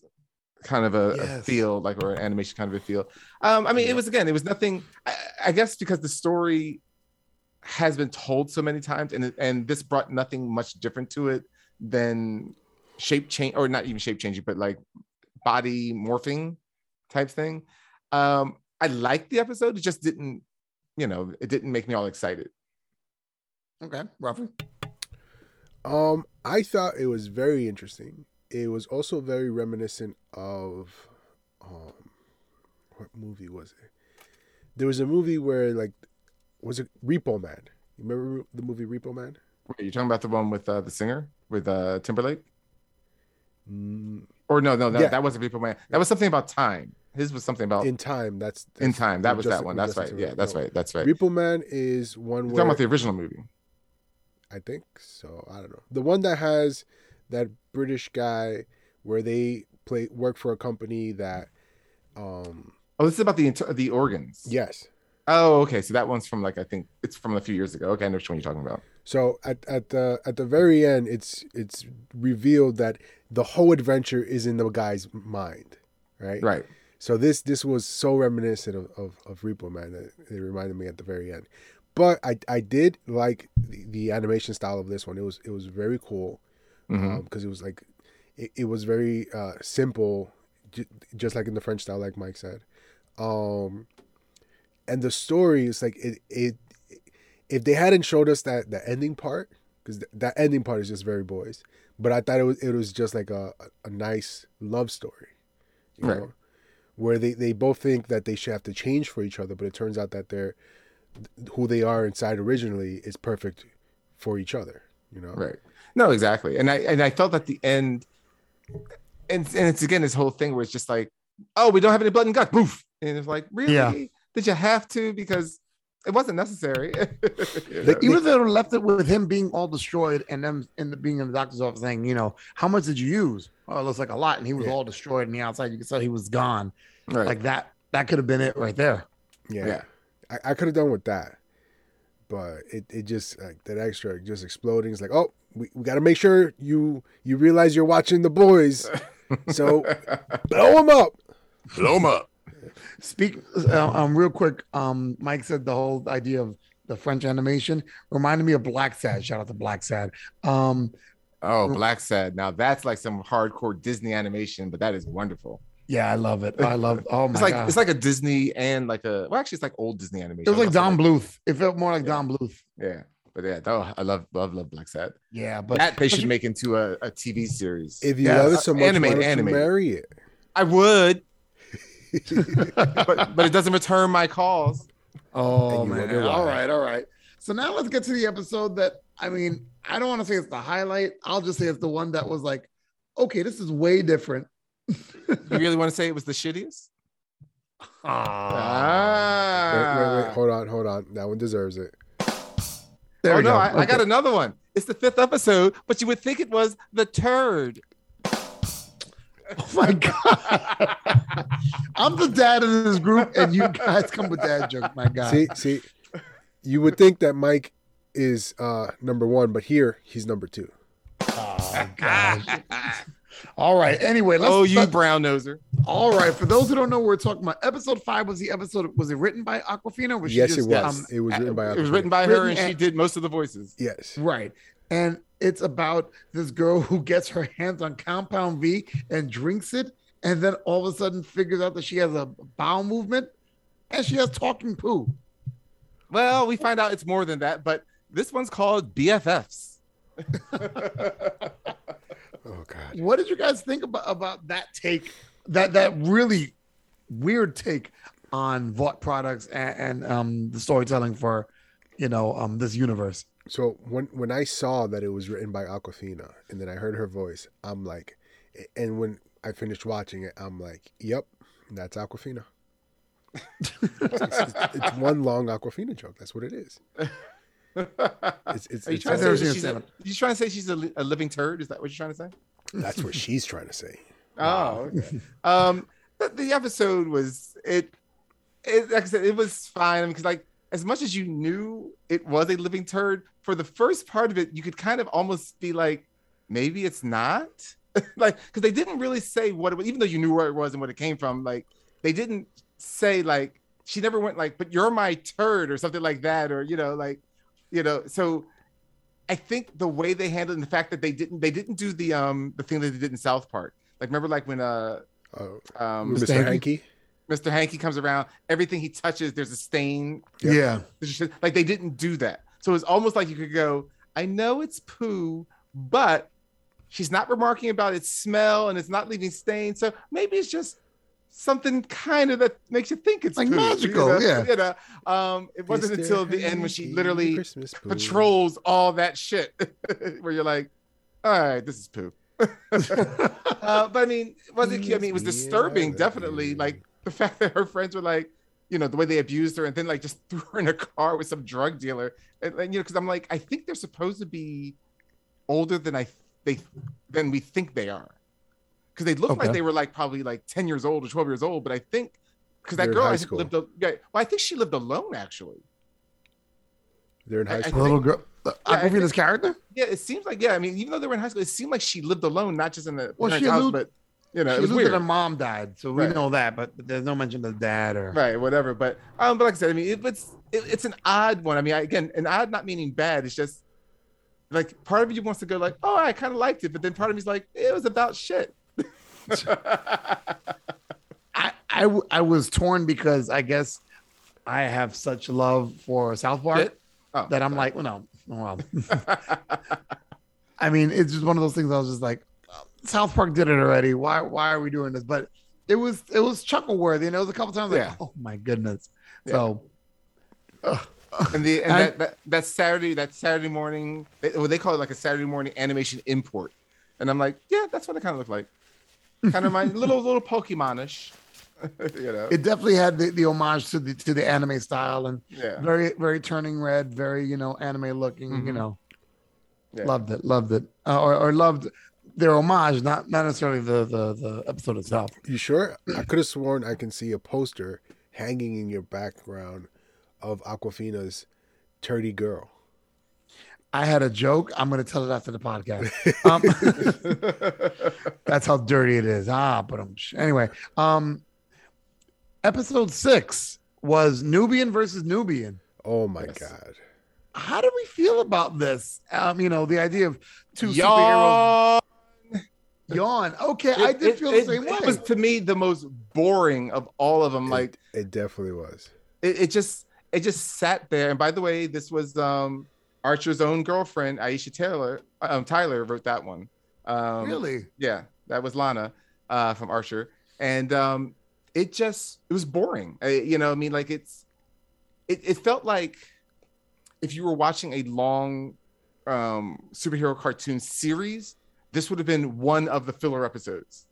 kind of a, yes. a feel, like, or an animation kind of a feel. Um, I mean, yeah. it was, again, it was nothing, I, I guess, because the story has been told so many times, and and this brought nothing much different to it than shape change, or not even shape changing, but like body morphing type thing. Um, I liked the episode. It just didn't, you know, it didn't make me all excited. Okay, Rafi? Um, I thought it was very interesting. It was also very reminiscent of, um, what movie was it? There was a movie where, like, was it Repo Man? You remember the movie Repo Man? Wait, are you talking about the one with uh, the singer, with uh, Timberlake? Mm. Or no, no, no yeah. that wasn't Repo Man. That was something about time. His was something about... In Time. That's, that's In Time. That was Justin, that one. That's Justin right. Timberlake. Yeah, that's no. right. That's right. Repo Man is one You're where... You're talking about the original movie. I think so. I don't know. The one that has... that British guy where they play work for a company that um oh this is about the the organs. Yes. Oh, okay. So that one's from, like, I think it's from a few years ago. Okay, I know which one you're talking about. So at, at the at the very end, it's it's revealed that the whole adventure is in the guy's mind. Right? Right. So this this was so reminiscent of, of, of Repo Man that it reminded me at the very end. But I I did like the, the animation style of this one. It was it was very cool. Because mm-hmm. um, it was like, it, it was very uh, simple, j- just like in the French style, like Mike said. Um, and the story is like, it, it, it if they hadn't showed us that the ending part, because th- that ending part is just very boys. But I thought it was it was just like a, a nice love story, you right. know, where they, they both think that they should have to change for each other, but it turns out that they're who they are inside originally is perfect for each other, you know. Right. No, exactly. And I and I felt at the end, and and it's again this whole thing where it's just like, oh, we don't have any blood and guts. Poof. And it's like, really? Yeah. Did you have to? Because It wasn't necessary. the, even they left it with him being all destroyed and them in the being in the doctor's office saying, you know, how much did you use? Oh, it looks like a lot. And he was yeah. all destroyed on the outside. You could tell he was gone. Right. Like that, that could have been it right there. Yeah. yeah. I, I could have done with that. But it, it just, like that extra just exploding. It's like, oh, we, we got to make sure you, you realize you're watching The Boys. So blow him up. Blow him up. Speak uh, um real quick. Um, Mike said the whole idea of the French animation reminded me of Black Sad. Shout out to Black Sad. Um, oh, Black Sad. Now that's like some hardcore Disney animation, but that is wonderful. Yeah, I love it. I love. Oh my it's like, god, it's like a Disney and like a well, actually, it's like old Disney animation. It was like Don like, Bluth. It felt more like yeah. Don Bluth. Yeah, but yeah, that, I love, love, love Black Sad. Yeah, but that they should you, make into a, a T V series. If you yeah, love it so much, animate, animate. Marry it. I would. but, but it doesn't return my calls. Oh, man. Right. All right. All right. So now let's get to the episode that, I mean, I don't want to say it's the highlight. I'll just say it's the one that was like, okay, this is way different. You really want to say it was the shittiest? Ah. Wait, wait, wait. Hold on. Hold on. That one deserves it. There oh, we no, go. I, okay. I got another one. It's the fifth episode, but you would think it was the turd. Oh my god! I'm the dad of this group, and you guys come with dad jokes. My god! See, see, you would think that Mike is uh, number one, but here he's number two. Oh gosh! All right. Anyway, let's. Oh, you let's, brown noser! All right. For those who don't know, we're talking about episode five. Was the episode? Was it written by Awkwafina? Was yes, she just, it was. Um, it was written by. Awkwafina. It was written by her, and she did most of the voices. Yes. Right. And it's about this girl who gets her hands on Compound V and drinks it, and then all of a sudden figures out that she has a bowel movement, and she has talking poo. Well, we find out it's more than that, but this one's called B F Fs. Oh God! What did you guys think about, about that take? That that really weird take on V O D products and, and um, the storytelling for you know um, this universe. So when when I saw that it was written by Awkwafina and then I heard her voice, I'm like, and when I finished watching it, I'm like, yep, that's Awkwafina. it's, it's, it's one long Awkwafina joke. That's what it is. It's, it's, Are you, it's trying to say she's a, you trying to say she's a, a living turd? Is that what you're trying to say? That's what she's trying to say. Oh, okay. um, but the episode was, it, it, like I said, it was fine because I mean, like, as much as you knew it was a living turd, for the first part of it, you could kind of almost be like, maybe it's not. Like, because they didn't really say what it was, even though you knew where it was and what it came from. Like, they didn't say, like, she never went, like, but you're my turd or something like that. Or, you know, like, you know, so I think the way they handled it and the fact that they didn't, they didn't do the um the thing that they did in South Park. Like, remember, like, when uh, oh, um, Mister Hankey? Mister Hankey comes around, everything he touches, there's a stain. Yeah. Like, they didn't do that. So it's almost like you could go, I know it's poo, but she's not remarking about its smell and it's not leaving stains. So maybe it's just something kind of that makes you think it's like poo, magical. You know? Yeah. You know? um, it wasn't Mister until the end when she literally patrols all that shit where you're like, all right, this is poo. uh, but I mean, was it cute? I mean, it was disturbing, yeah, definitely. Is. Like, the fact that her friends were like, you know, the way they abused her and then like just threw her in a car with some drug dealer. And, and you know, because I'm like, I think they're supposed to be older than I they than we think they are. Because they look okay. like they were like probably like ten years old or twelve years old. But I think because that they're girl I think lived a, yeah, well, I think she lived alone actually. They're in high I, school. I think, little girl. I mean, this character. Yeah, it seems like yeah. I mean, even though they were in high school, it seemed like she lived alone, not just in the well, she house, lived- but. You know, she it was weird. Her mom died, so we right. know that, but there's no mention of dad or right, whatever. But um, but like I said, I mean, it, it's it, it's an odd one. I mean, I, again, an odd not meaning bad. It's just like part of you wants to go like, oh, I kind of liked it, but then part of me's like, it was about shit. I, I I was torn because I guess I have such love for South Park oh, that I'm sorry. like, well, no, well, I mean, it's just one of those things. I was just like. South Park did it already. Why why are we doing this? But it was it was chuckle worthy, and it was a couple times like, yeah. oh my goodness. Yeah. So ugh. and the and I, that, that that Saturday that Saturday morning, they, well, they call it like a Saturday morning animation import, and I'm like, yeah, that's what it kind of looked like. Kind of my little little Pokemon-ish. You know? It definitely had the, the homage to the to the anime style, and yeah. very very turning red, very you know anime looking. Mm-hmm. You know, yeah. loved it, loved it, uh, or, or loved their homage, not not necessarily the, the the episode itself. You sure? I could have sworn I can see a poster hanging in your background of Awkwafina's "Dirty Girl." I had a joke. I'm going to tell it after the podcast. Um, that's how dirty it is. Ah, but anyway, um, episode six was Nubian versus Nubian. Oh my yes. God. How do we feel about this? Um, you know, the idea of two Yawn. superheroes. Yawn. Okay. It, I did it, feel it, the same it, way. It was to me the most boring of all of them. It, like it definitely was. It, it just, it just sat there. And by the way, this was, um, Archer's own girlfriend, Aisha Taylor, um, Tyler wrote that one. Um, really? Yeah, that was Lana uh, from Archer, and um, it just it was boring. I, you know, I mean, like it's it, it felt like if you were watching a long um, superhero cartoon series, this would have been one of the filler episodes.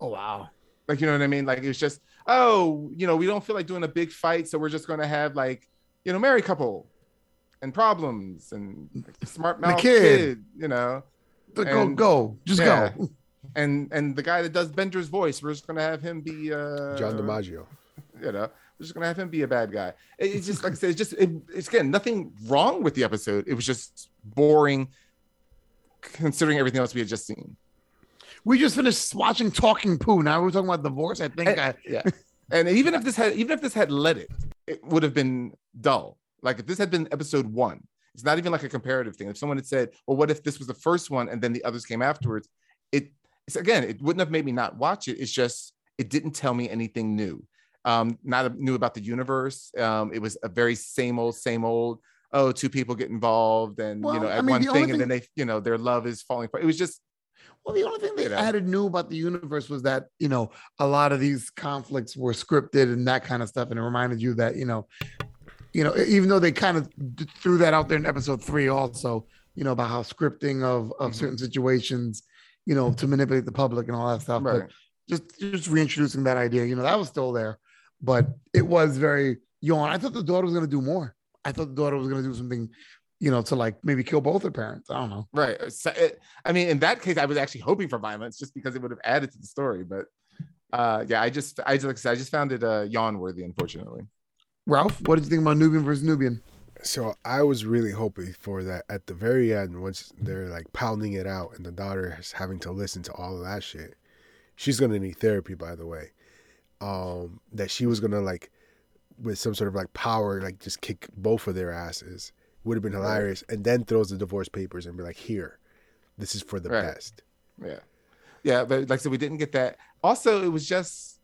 Oh wow! Like you know what I mean? Like it was just oh, you know, we don't feel like doing a big fight, so we're just going to have like you know, married couple. And problems and like, the smart mouth the kid. kid, you know, the and, go go just yeah. go, and and the guy that does Bender's voice, we're just gonna have him be uh, John DiMaggio, you know, we're just gonna have him be a bad guy. It, it's just like I said, it's just it, it's again nothing wrong with the episode. It was just boring, considering everything else we had just seen. We just finished watching Talking Pooh. Now we're talking about divorce. I think and, I yeah. And even if this had even if this had let it, it would have been dull. Like if this had been episode one, it's not even like a comparative thing. If someone had said, well, what if this was the first one and then the others came afterwards? It, it's again, it wouldn't have made me not watch it. It's just, it didn't tell me anything new. Um, not new about the universe. Um, it was a very same old, same old, oh, two people get involved and, well, you know, at I mean, one thing, thing and then they, you know, their love is falling apart. It was just, well, the only thing they added new about the universe was that, you know, a lot of these conflicts were scripted and that kind of stuff. And it reminded you that, you know, You know, even though they kind of threw that out there in episode three also, you know, about how scripting of, of mm-hmm. certain situations, you know, to manipulate the public and all that stuff. Right. But just, just reintroducing that idea, you know, that was still there, but it was very yawn. I thought the daughter was going to do more. I thought the daughter was going to do something, you know, to like maybe kill both her parents. I don't know. Right. So it, I mean, in that case, I was actually hoping for violence just because it would have added to the story. But uh, yeah, I just, I just, I just found it uh, yawn worthy, unfortunately. Ralph, what did you think about Nubian versus Nubian? So I was really hoping for that at the very end, once they're like pounding it out and the daughter is having to listen to all of that shit. She's going to need therapy, by the way. Um, that she was going to like, with some sort of like power, like just kick both of their asses. Would have been hilarious. Right. And then throws the divorce papers and be like, here, this is for the right. best. Yeah. Yeah. But like I said, we didn't get that. Also, it was just,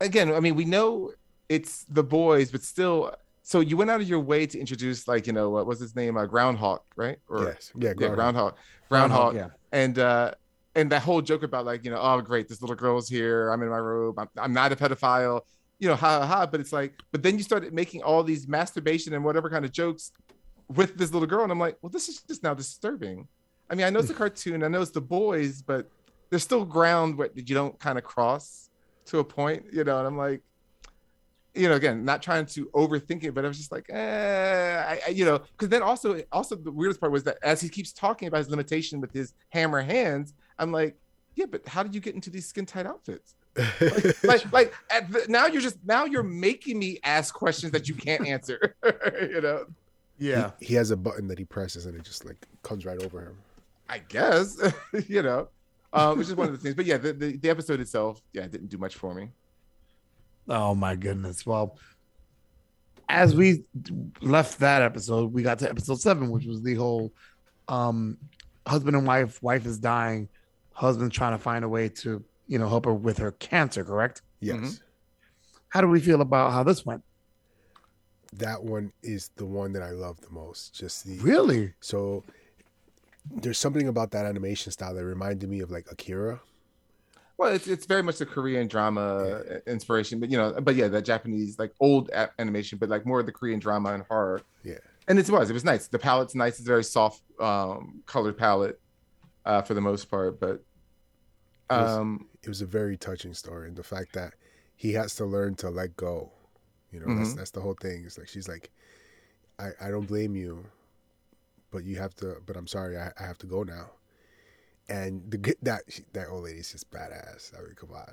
again, I mean, we know... It's the boys, but still. So you went out of your way to introduce, like, you know, what was his name? Uh, Groundhog, right? Or, yes. Yeah. Groundhog. Yeah, Groundhog. Groundhog. Groundhog. Yeah. And uh, and that whole joke about like, you know, oh great, this little girl's here. I'm in my robe. I'm, I'm not a pedophile. You know, ha ha. But it's like, but then you started making all these masturbation and whatever kind of jokes with this little girl, and I'm like, well, this is just now disturbing. I mean, I know it's a cartoon. I know it's the boys, but there's still ground where you don't kind of cross to a point, you know. And I'm like. You know, again, not trying to overthink it, but I was just like, eh, I, I, you know, because then also, also the weirdest part was that as he keeps talking about his limitation with his hammer hands, I'm like, yeah, but how did you get into these skin tight outfits? Like, like, like at the, now you're just now you're making me ask questions that you can't answer. You know? Yeah. He, he has a button that he presses, and it just like comes right over him. I guess, you know, uh, which is one of the things. But yeah, the, the the episode itself, yeah, didn't do much for me. Oh my goodness. Well, as we left that episode, we got to episode seven, which was the whole um, husband and wife, wife is dying, husband trying to find a way to, you know, help her with her cancer, correct? Yes. Mm-hmm. How do we feel about how this went? That one is the one that I love the most. Just the Really? So there's something about that animation style that reminded me of like Akira. Well, it's it's very much a Korean drama yeah. inspiration, but you know, but yeah, that Japanese like old a- animation, but like more of the Korean drama and horror. Yeah, and it was it was nice. The palette's nice. It's a very soft um, colored palette uh, for the most part, but Um, it was a very touching story, and the fact that he has to learn to let go. You know, mm-hmm. that's that's the whole thing. It's like she's like, I, I don't blame you, but you have to. But I'm sorry, I, I have to go now. And the that that old lady's just badass. I mean, come on.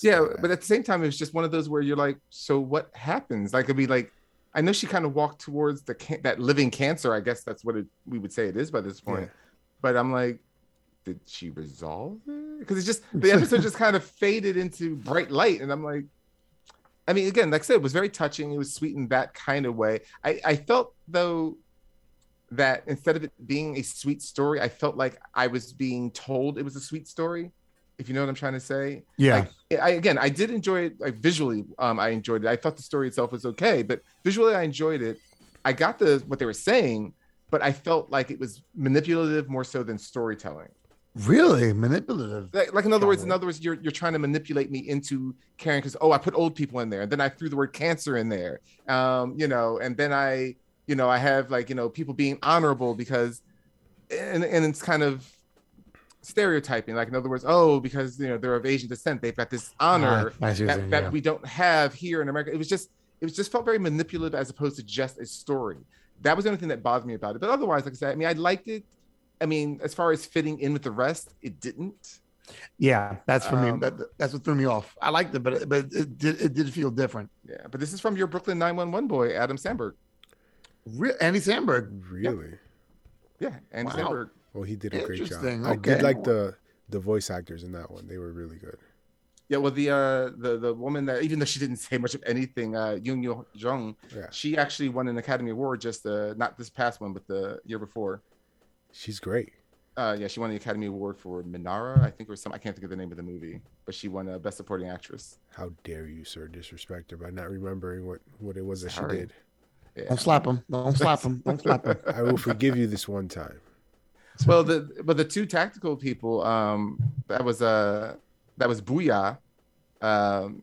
Yeah, badass. But at the same time, it's just one of those where you're like, so what happens? Like, it'd be like, I know she kind of walked towards the can- that living cancer. I guess that's what it, we would say it is by this point. Yeah. But I'm like, did she resolve it? Because it's just the episode just kind of faded into bright light, and I'm like. I mean, again, like I said, it was very touching. It was sweet in that kind of way. I, I felt, though, that instead of it being a sweet story, I felt like I was being told it was a sweet story, if you know what I'm trying to say. Yeah. Like, I again, I did enjoy it. Like, visually, um, I enjoyed it. I thought the story itself was okay, but visually I enjoyed it. I got the what they were saying, but I felt like it was manipulative more so than storytelling. Really manipulative. Like, like in other words, in other words, you're you're trying to manipulate me into caring because oh, I put old people in there, and then I threw the word cancer in there, um, you know, and then I, you know, I have like you know people being honorable because, and and it's kind of stereotyping. Like in other words, oh, because you know they're of Asian descent, they've got this honor uh, that, saying, that yeah. we don't have here in America. It was just it was just felt very manipulative as opposed to just a story. That was the only thing that bothered me about it. But otherwise, like I said, I mean, I liked it. I mean, as far as fitting in with the rest, it didn't. Yeah, that's for um, me. That, that's what threw me off. I liked it, but but it did it did feel different. Yeah, but this is from your Brooklyn nine one one boy, Adam Samberg. Re- Andy Samberg, really? Yeah, yeah Andy wow. Samberg. Well, he did a great job. Okay. I did like the the voice actors in that one. They were really good. Yeah, well, the uh, the the woman that even though she didn't say much of anything, uh, Yoon-Yoo Jung, yeah. she actually won an Academy Award just uh, not this past one, but the year before. She's great. Uh, yeah, she won the Academy Award for Minara, I think, or some. I can't think of the name of the movie, but she won a uh, Best Supporting Actress. How dare you, sir, disrespect her by not remembering what, what it was that Sorry. she did. Yeah. Don't slap him. Don't slap him. Don't slap him. I will forgive you this one time. Well, the but the two tactical people, um, that was uh, that was Booyah, um,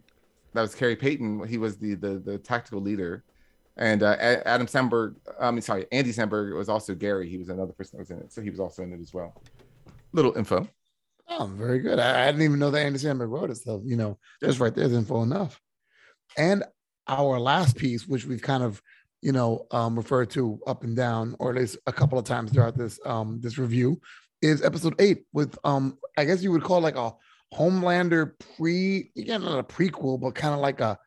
that was Kerry Payton. He was the the, the tactical leader. And uh, Adam Samberg, I mean, sorry, Andy Samberg was also Gary. He was another person that was in it. So he was also in it as well. Little info. Oh, very good. I, I didn't even know that Andy Samberg wrote it. So, you know, just right there's info enough. And our last piece, which we've kind of, you know, um, referred to up and down, or at least a couple of times throughout this um, this review, is episode eight with, um, I guess you would call like a Homelander pre, again, not a prequel, but kind of like a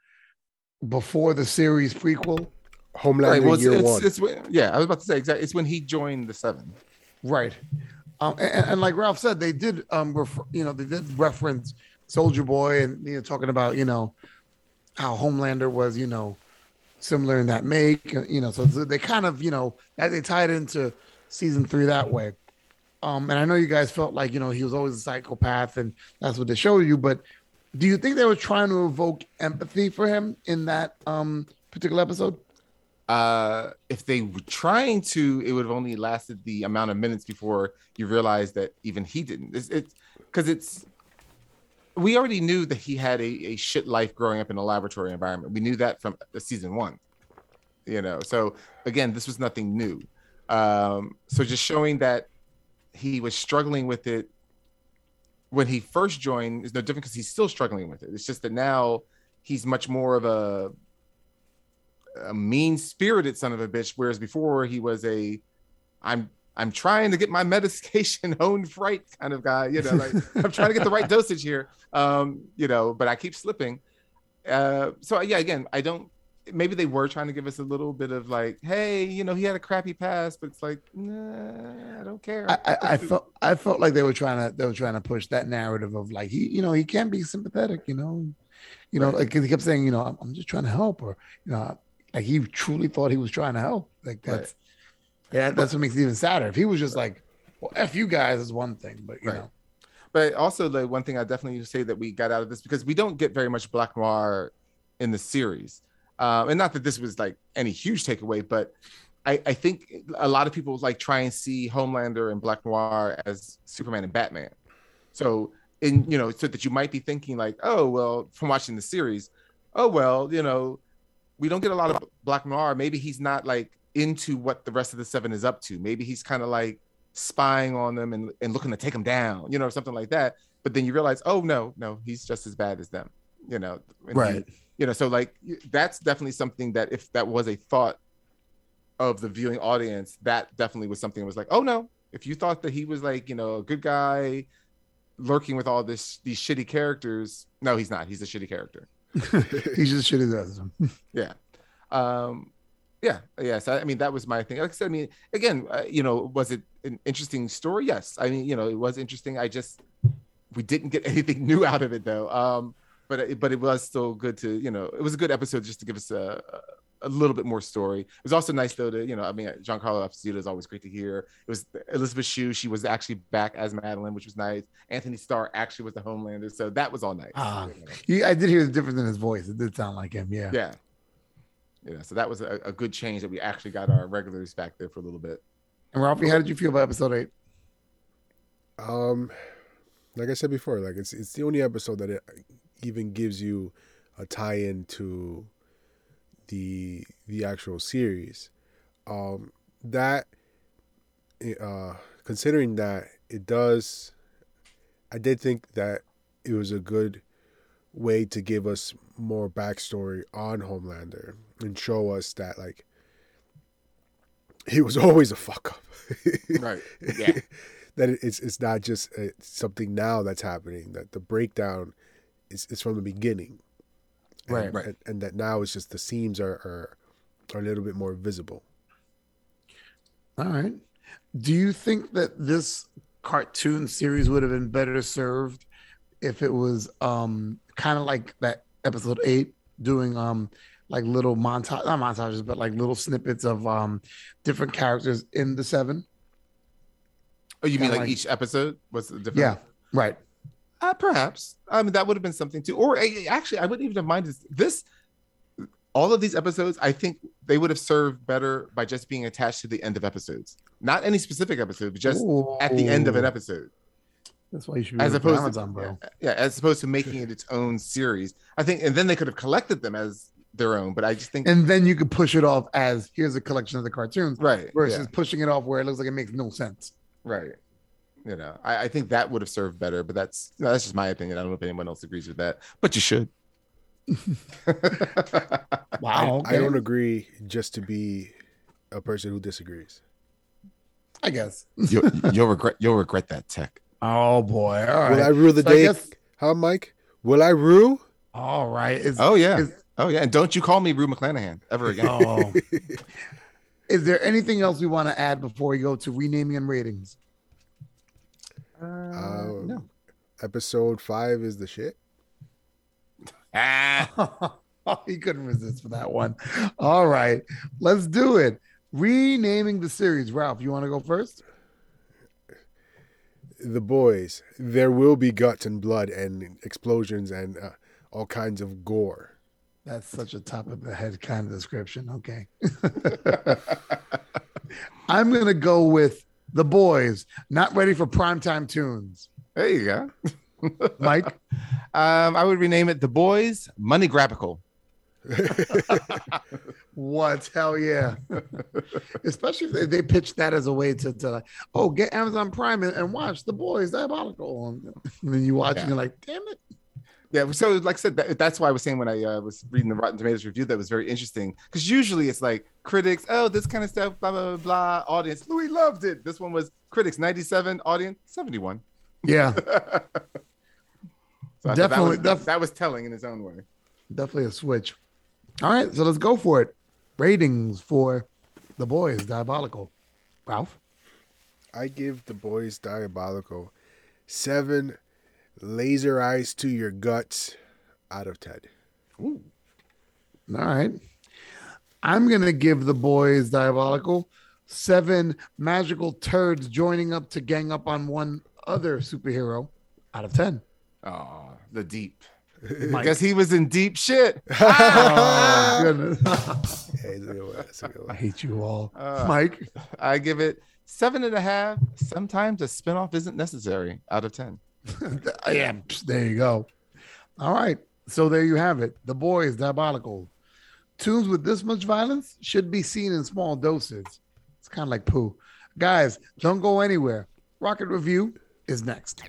before the series prequel. Homelander right, well, year it's, one. It's, it's, yeah, I was about to say exactly. It's when he joined the Seven, right? Um, and, and like Ralph said, they did um, refer, you know, they did reference Soldier Boy and you know talking about you know how Homelander was you know similar in that make you know so they kind of you know they tied into season three that way. Um, and I know you guys felt like you know he was always a psychopath and that's what they showed you, but do you think they were trying to evoke empathy for him in that um, particular episode? Uh, if they were trying to, it would have only lasted the amount of minutes before you realize that even he didn't. It's because it's, it's we already knew that he had a, a shit life growing up in a laboratory environment. We knew that from season one, you know. So again, this was nothing new. Um, so just showing that he was struggling with it when he first joined is no different because he's still struggling with it. It's just that now he's much more of a a mean-spirited son of a bitch, whereas before he was a I'm I'm trying to get my medication honed right kind of guy, you know, like I'm trying to get the right dosage here, um, you know, but I keep slipping. Uh, so yeah, again, I don't, maybe they were trying to give us a little bit of like, hey, you know, he had a crappy past, but it's like, nah, I don't care. I, I, I felt I felt like they were trying to they were trying to push that narrative of like he, you know, he can be sympathetic, you know, you know, like he kept saying, you know, I'm, I'm just trying to help or, you know. Like he truly thought he was trying to help. Like that's, right. yeah, that's what makes it even sadder. If he was just right. like, "Well, f you guys" is one thing, but you right. know. But also, the one thing I definitely say that we got out of this because we don't get very much Black Noir in the series, um, and not that this was like any huge takeaway, but I, I think a lot of people like try and see Homelander and Black Noir as Superman and Batman. So, in you know, so that you might be thinking like, "Oh well," from watching the series, "Oh well," you know. We don't get a lot of Black Noir. Maybe he's not like into what the rest of the Seven is up to. Maybe he's kind of like spying on them and, and looking to take them down, you know, or something like that. But then you realize, oh, no, no, he's just as bad as them, you know. Right. He, you know, so like that's definitely something that if that was a thought of the viewing audience, that definitely was something that was like, oh, no, if you thought that he was like, you know, a good guy lurking with all this these shitty characters. No, he's not. He's a shitty character. He's just shitty as him. Yeah. Um, yeah. Yeah. So, I mean, that was my thing. Like I said, I mean, again, uh, you know, was it an interesting story? Yes. I mean, you know, it was interesting. I just, we didn't get anything new out of it, though. Um, but, it, but it was still good to, you know, it was a good episode just to give us a, a a little bit more story. It was also nice though to, you know, I mean, Giancarlo Esposito is always great to hear. It was Elizabeth Shue. She was actually back as Madeline, which was nice. Anthony Starr actually was the Homelander. So that was all nice. Uh, yeah, I did hear the difference in his voice. It did sound like him. Yeah. Yeah. Yeah. So that was a, a good change that we actually got our regulars back there for a little bit. And Ralphie, how did you feel about episode eight? Um, like I said before, like it's, it's the only episode that it even gives you a tie in to the the actual series, um that uh considering that it does, I did think that it was a good way to give us more backstory on Homelander and show us that like he was always a fuck up. Right. Yeah. That it's it's not just a, something now that's happening, that the breakdown is, is from the beginning. Right, and, right, and, and that now it's just the seams are, are are a little bit more visible. All right. Do you think that this cartoon series would have been better served if it was um, kind of like that episode eight, doing um, like little montage, not montages, but like little snippets of um, different characters in the seven? Oh, you mean like, like each episode was different? Yeah, right. Uh, perhaps. I mean, that would have been something too. Or uh, actually, I wouldn't even have minded this. All of these episodes, I think they would have served better by just being attached to the end of episodes. Not any specific episode, but just Ooh. At the end of an episode. That's why you should be as opposed Amazon, to, bro. Yeah, yeah, as opposed to making it its own series. I think, and then they could have collected them as their own, but I just think... And then you could push it off as, here's a collection of the cartoons, right? Versus yeah. pushing it off where it looks like it makes no sense. Right. You know, I, I think that would have served better, but that's you know, that's just my opinion. I don't know if anyone else agrees with that, but you should. Wow, okay. I, I don't agree just to be a person who disagrees. I guess you'll, you'll regret you'll regret that, Tech. Oh boy! All right. Will I rue the so day? Guess... Huh, Mike? Will I rue? All right. Is, oh yeah. Is... Oh yeah. And don't you call me Rue McClanahan ever again. Oh. Is there anything else we want to add before we go to renaming and ratings? Uh, um, no. Episode five is the shit. Ah. He couldn't resist for that one. All right, let's do it. Renaming the series. Ralph, you want to go first? The Boys. There will be guts and blood and explosions and uh, all kinds of gore. That's such a top of the head kind of description. Okay. I'm going to go with The Boys, not ready for primetime tunes. There you go. Mike? Um, I would rename it The Boys, Money Grappical. What? Hell yeah. Especially if they pitched that as a way to, to like, oh, get Amazon Prime and, and watch The Boys, Diabolical. And then you watch yeah. and you're like, damn it. Yeah, so like I said, that, that's why I was saying when I uh, was reading the Rotten Tomatoes review, that was very interesting. Because usually it's like critics, oh, this kind of stuff, blah, blah, blah, blah, audience. Louis loved it. This one was critics, ninety-seven, audience, seventy-one. Yeah. So definitely. That was, def- that was telling in its own way. Definitely a switch. All right, so let's go for it. Ratings for The Boys, Diabolical. Ralph? I give The Boys, Diabolical seven laser eyes to your guts out of Ted. Ooh. All right. I'm going to give The Boys, Diabolical seven magical turds joining up to gang up on one other superhero out of ten. Oh, the deep. I guess he was in deep shit. Oh, goodness. I hate you all. Uh, Mike? I give it seven and a half. Sometimes a spinoff isn't necessary out of ten. Yeah, there you go. All right, so there you have it. The Boys, Diabolical. Tunes with this much violence should be seen in small doses. It's kind of like poo. Guys, don't go anywhere. Rocket Review is next.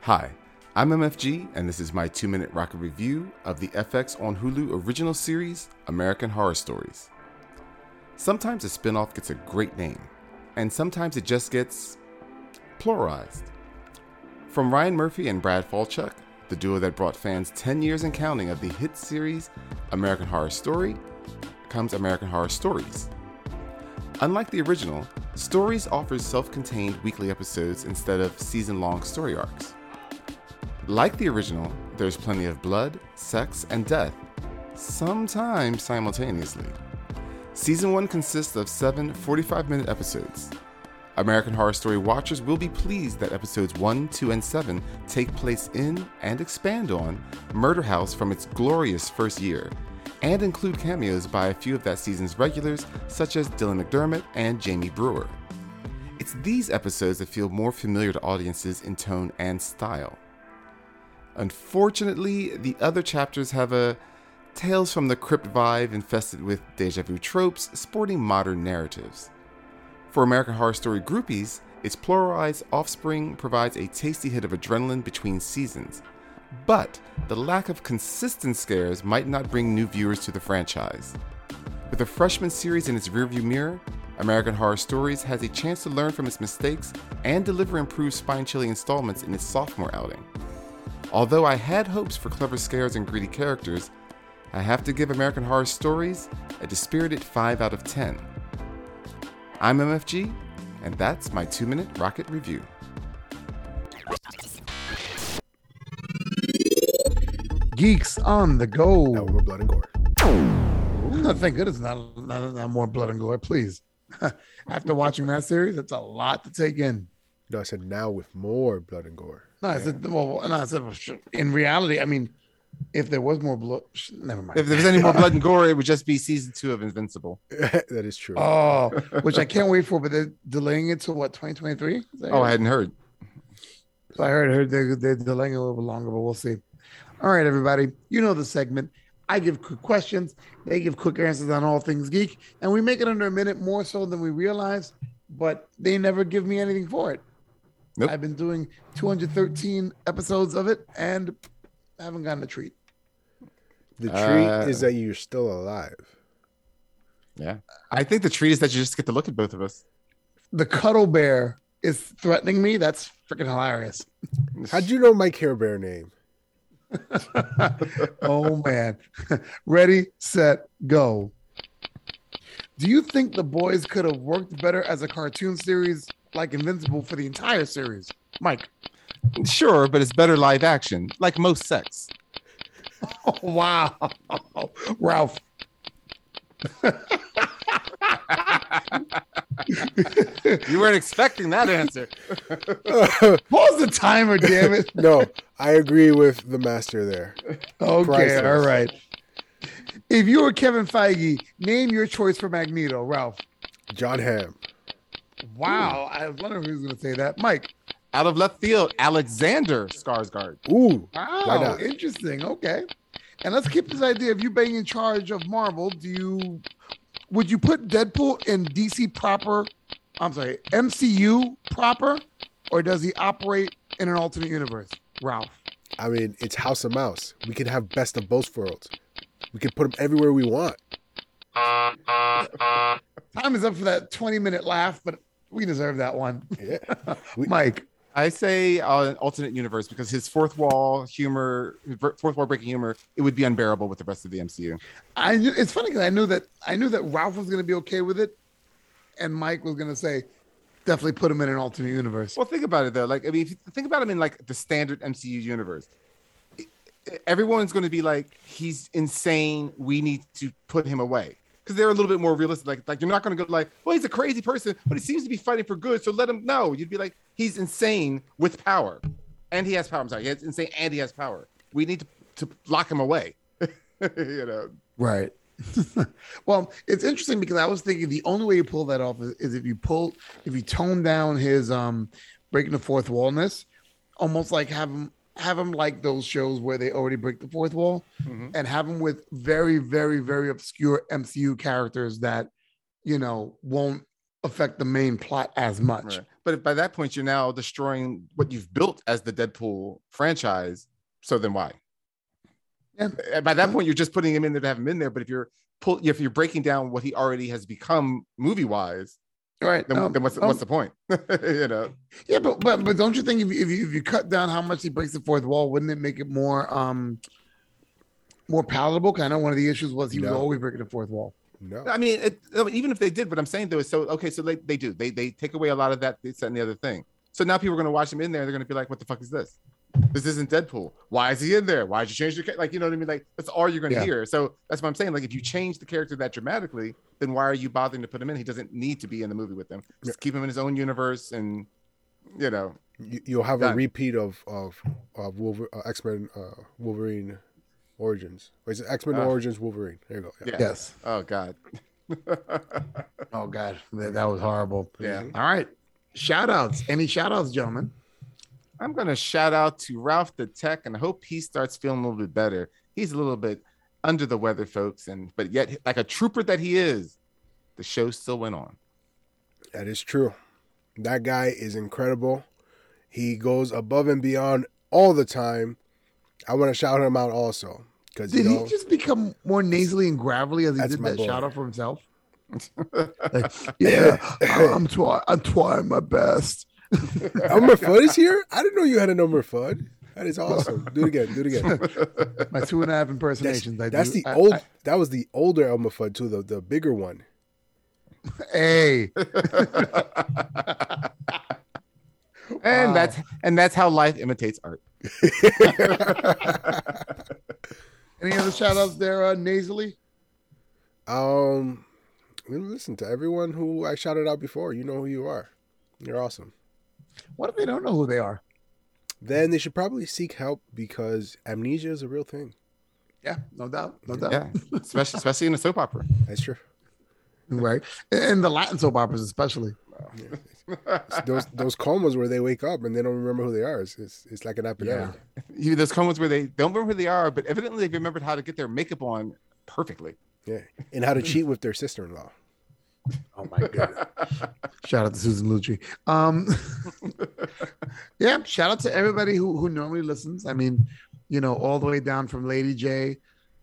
Hi, I'm M F G, and this is my two-minute Rocket Review of the F X on Hulu original series, American Horror Stories. Sometimes a spinoff gets a great name, and sometimes it just gets pluralized. From Ryan Murphy and Brad Falchuk, the duo that brought fans ten years and counting of the hit series American Horror Story, comes American Horror Stories. Unlike the original, Stories offers self-contained weekly episodes instead of season-long story arcs. Like the original, there's plenty of blood, sex, and death, sometimes simultaneously. Season one consists of seven forty-five minute episodes. American Horror Story watchers will be pleased that episodes one, two, and seven take place in and expand on Murder House from its glorious first year, and include cameos by a few of that season's regulars, such as Dylan McDermott and Jamie Brewer. It's these episodes that feel more familiar to audiences in tone and style. Unfortunately, the other chapters have a Tales from the Crypt vibe infested with deja vu tropes sporting modern narratives. For American Horror Story groupies, its pluralized offspring provides a tasty hit of adrenaline between seasons, but the lack of consistent scares might not bring new viewers to the franchise. With a freshman series in its rearview mirror, American Horror Stories has a chance to learn from its mistakes and deliver improved spine-chilling installments in its sophomore outing. Although I had hopes for clever scares and greedy characters, I have to give American Horror Stories a dispirited five out of ten. I'm M F G, and that's my two-minute Rocket Review. Geeks on the go. Now we're blood and gore. Oh, thank goodness, not, not, not more blood and gore, please. After watching that series, it's a lot to take in. No, I said now with more blood and gore. No, I said, well, no, I said in reality, I mean, if there was more blood, never mind. If there was any more blood and gore, it would just be season two of Invincible. That is true. Oh, which I can't wait for, but they're delaying it to what, twenty twenty-three? Oh, I hadn't heard. So I heard, heard they're, they're delaying it a little bit longer, but we'll see. All right, everybody, you know the segment. I give quick questions, they give quick answers on all things geek, and we make it under a minute more so than we realize, but they never give me anything for it. Nope. I've been doing two hundred thirteen episodes of it, and I haven't gotten a treat. The treat uh, is that you're still alive. Yeah. I think the treat is that you just get to look at both of us. The cuddle bear is threatening me. That's freaking hilarious. How'd you know my Care Bear name? Oh, man. Ready, set, go. Do you think The Boys could have worked better as a cartoon series like Invincible for the entire series? Mike. Sure, but it's better live action, like most sex. Oh, wow. Ralph. You weren't expecting that answer. Pause the timer, damn it. No, I agree with the master there. Okay, priceless. All right. If you were Kevin Feige, name your choice for Magneto, Ralph. John Hamm. Wow, ooh. I was wondering who was going to say that. Mike. Out of left field, Alexander Skarsgård. Ooh. Wow, interesting. Okay. And let's keep this idea of you being in charge of Marvel. Do you would you put Deadpool in D C proper? I'm sorry, M C U proper? Or does he operate in an alternate universe? Ralph. I mean, it's House of Mouse. We could have best of both worlds. We could put them everywhere we want. Time is up for that twenty minute laugh, but we deserve that one. Yeah. We- Mike. I say uh, alternate universe because his fourth wall humor, fourth wall breaking humor, it would be unbearable with the rest of the M C U. I knew, it's funny because I knew that I knew that Ralph was going to be okay with it, and Mike was going to say, definitely put him in an alternate universe. Well, think about it though. Like, I mean, if you think about him in like the standard M C U universe. Everyone's going to be like, he's insane. We need to put him away. Because they're a little bit more realistic. Like, like you're not going to go like, well, he's a crazy person, but he seems to be fighting for good, so let him know. You'd be like, he's insane with power. And he has power. I'm sorry. He's insane and he has power. We need to, to lock him away. You know? Right. Well, it's interesting because I was thinking the only way you pull that off is, is if you pull, if you tone down his um breaking the fourth wallness, almost like have him have them like those shows where they already break the fourth wall, mm-hmm. and have them with very, very, very obscure M C U characters that, you know, won't affect the main plot as much. Right. But if by that point you're now destroying what you've built as the Deadpool franchise, so then why? Yeah. By that point, you're just putting him in there to have him in there. But if you're pull, if you're breaking down what he already has become movie-wise, right? Then, um, then what's um, what's the point? You know? Yeah, but but but don't you think if you, if you if you cut down how much he breaks the fourth wall, wouldn't it make it more um more palatable? Because I know one of the issues was he no. was always breaking the fourth wall. No, I mean, it, I mean, even if they did, what I'm saying though is so okay. So they, they do they they take away a lot of that, this, that, and the other thing. So now people are going to watch him in there. They're going to be like, what the fuck is this? This isn't Deadpool. Why is he in there? Why did you change the character? Like, you know what I mean? Like, that's all you're going to yeah. hear. So that's what I'm saying. Like, if you change the character that dramatically, then why are you bothering to put him in? He doesn't need to be in the movie with them. Just yeah. keep him in his own universe, and you know, you, you'll have done. a repeat of of, of Wolver- uh, X-Men uh, Wolverine Origins. Or is it X-Men uh, Origins Wolverine? There you go. Yeah. Yeah. Yes. Oh God. oh God, that, that was horrible. Yeah. All right. Shout outs. Any shout outs, gentlemen? I'm going to shout out to Ralph the Tech and hope he starts feeling a little bit better. He's a little bit under the weather, folks. and But yet, like a trooper that he is, the show still went on. That is true. That guy is incredible. He goes above and beyond all the time. I want to shout him out also. Did you know, he just become more nasally and gravelly as he did that boy. shout out for himself? like, yeah, I'm, try- I'm trying my best. Elmer Fudd is here? I didn't know you had an Elmer Fudd. That is awesome. Do it again. Do it again. My two and a half impersonations. That's, I that's do. the I, old. I, that was the older Elmer Fudd too. The the bigger one. Hey. and wow. that's and that's how life imitates art. Any other shout outs there, uh, nasally? Um, listen to everyone who I shouted out before. You know who you are. You're awesome. What if they don't know who they are? Then they should probably seek help because amnesia is a real thing. Yeah, no doubt. No doubt. Yeah. especially, especially in a soap opera. That's true. Right. And the Latin soap operas especially. Wow. Yeah. Those those comas where they wake up and they don't remember who they are. It's it's, it's like an epidemic. Yeah. You those comas where they don't remember who they are, but evidently they've remembered how to get their makeup on perfectly. Yeah. And how to cheat with their sister-in-law. Oh my God. Shout out to Susan Lucci. Um, yeah, shout out to everybody who, who normally listens. I mean, you know, all the way down from Lady J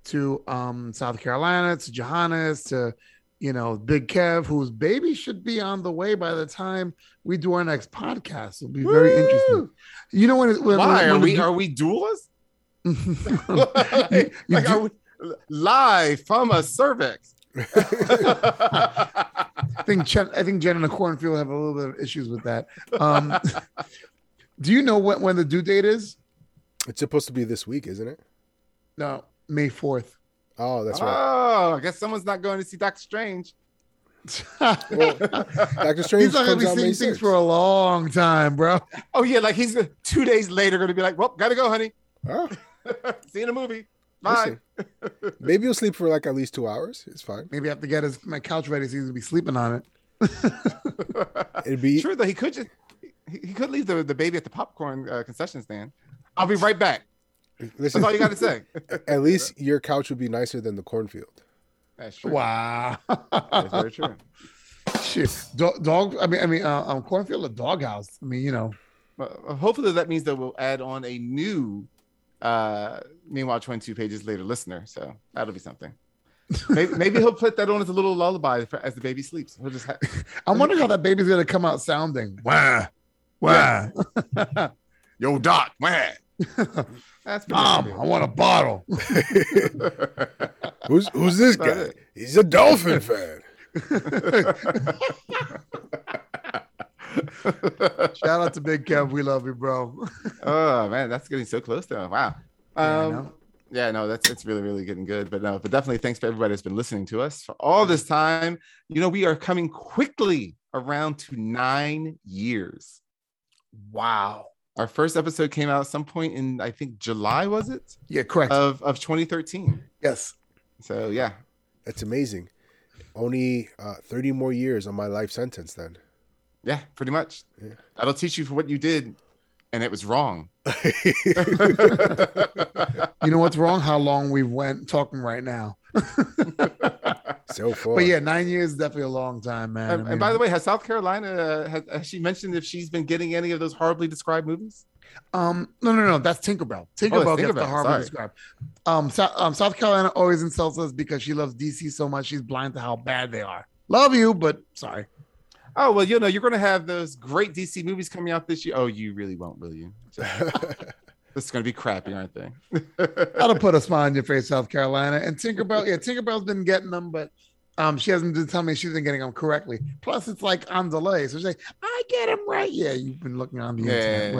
to um, South Carolina to Johannes to, you know, Big Kev, whose baby should be on the way by the time we do our next podcast. It'll be Woo! very interesting. You know, when, it, when, Why? when are we do- are we duelists? like, you, you like, do- are we live from a cervix? I think Jen, I think Jen and the Cornfield have a little bit of issues with that. Um, do you know when, when the due date is? It's supposed to be this week, isn't it? No, May fourth. Oh, that's right. Oh, I guess someone's not going to see Doctor Strange. well, Doctor Strange he's not going to be seeing things for a long time, bro. Oh yeah, like he's two days later going to be like, well, gotta go, honey. Oh. See you in a movie. Bye. Listen, maybe you'll sleep for like at least two hours. It's fine. Maybe I have to get his my couch ready so he's gonna be sleeping on it. It'd be sure though. He could just he, he could leave the, the baby at the popcorn uh, concession stand. I'll be right back. Listen, that's all you got to say. At least your couch would be nicer than the cornfield. That's true. Wow. That's very true. Shit, dog. dog I mean, I mean, uh, um, cornfield or doghouse. I mean, you know. Well, hopefully that means that we'll add on a new. Uh, meanwhile, twenty-two pages later, listener. So that'll be something. Maybe, maybe he'll put that on as a little lullaby for, as the baby sleeps. He'll just. Ha- I'm wondering how that baby's gonna come out sounding. Wah, wah. Yeah. Yo, Doc, wah. That's Mom, I want a bottle. who's who's this That's guy? He's a Dolphin fan. Shout out to Big Kev, we love you, bro. Oh man, that's getting so close to him. Wow. Um, yeah, yeah, no, that's it's really, really getting good. But no, but definitely thanks for everybody that's been listening to us for all this time. You know, we are coming quickly around to nine years. Wow. Our first episode came out at some point in I think July, was it? Yeah, correct. Of of twenty thirteen. Yes. So yeah, that's amazing. Only uh, thirty more years on my life sentence then. Yeah, pretty much. Yeah. That'll teach you for what you did and it was wrong. You know what's wrong? How long we went talking right now. So far. But yeah, nine years is definitely a long time, man. And, I mean, and by the way, has South Carolina, uh, has, has she mentioned if she's been getting any of those horribly described movies? Um, no, no, no, that's Tinkerbell. Tinkerbell oh, gets Tinkerbell. the horribly Sorry. described. Um, so, um, South Carolina always insults us because she loves D C so much, she's blind to how bad they are. Love you, but sorry. Oh, well, you know, you're going to have those great D C movies coming out this year. Oh, you really won't, will you? This is going to be crappy, aren't they? That'll put a smile on your face, South Carolina. And Tinkerbell, yeah, Tinkerbell's been getting them, but um, she hasn't been telling me she's been getting them correctly. Plus, it's like on delay. So she's like, I get them right. Yeah, you've been looking on the yeah.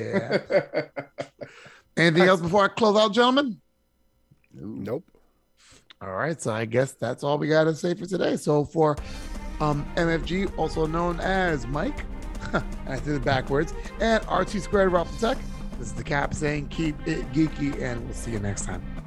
internet. Whatever. Yeah. Anything else before I close out, gentlemen? Nope. All right. So I guess that's all we got to say for today. So for um, M F G, also known as Mike, and I did it backwards, and R T squared Rob Tech. This is the Cap saying keep it geeky, and we'll see you next time.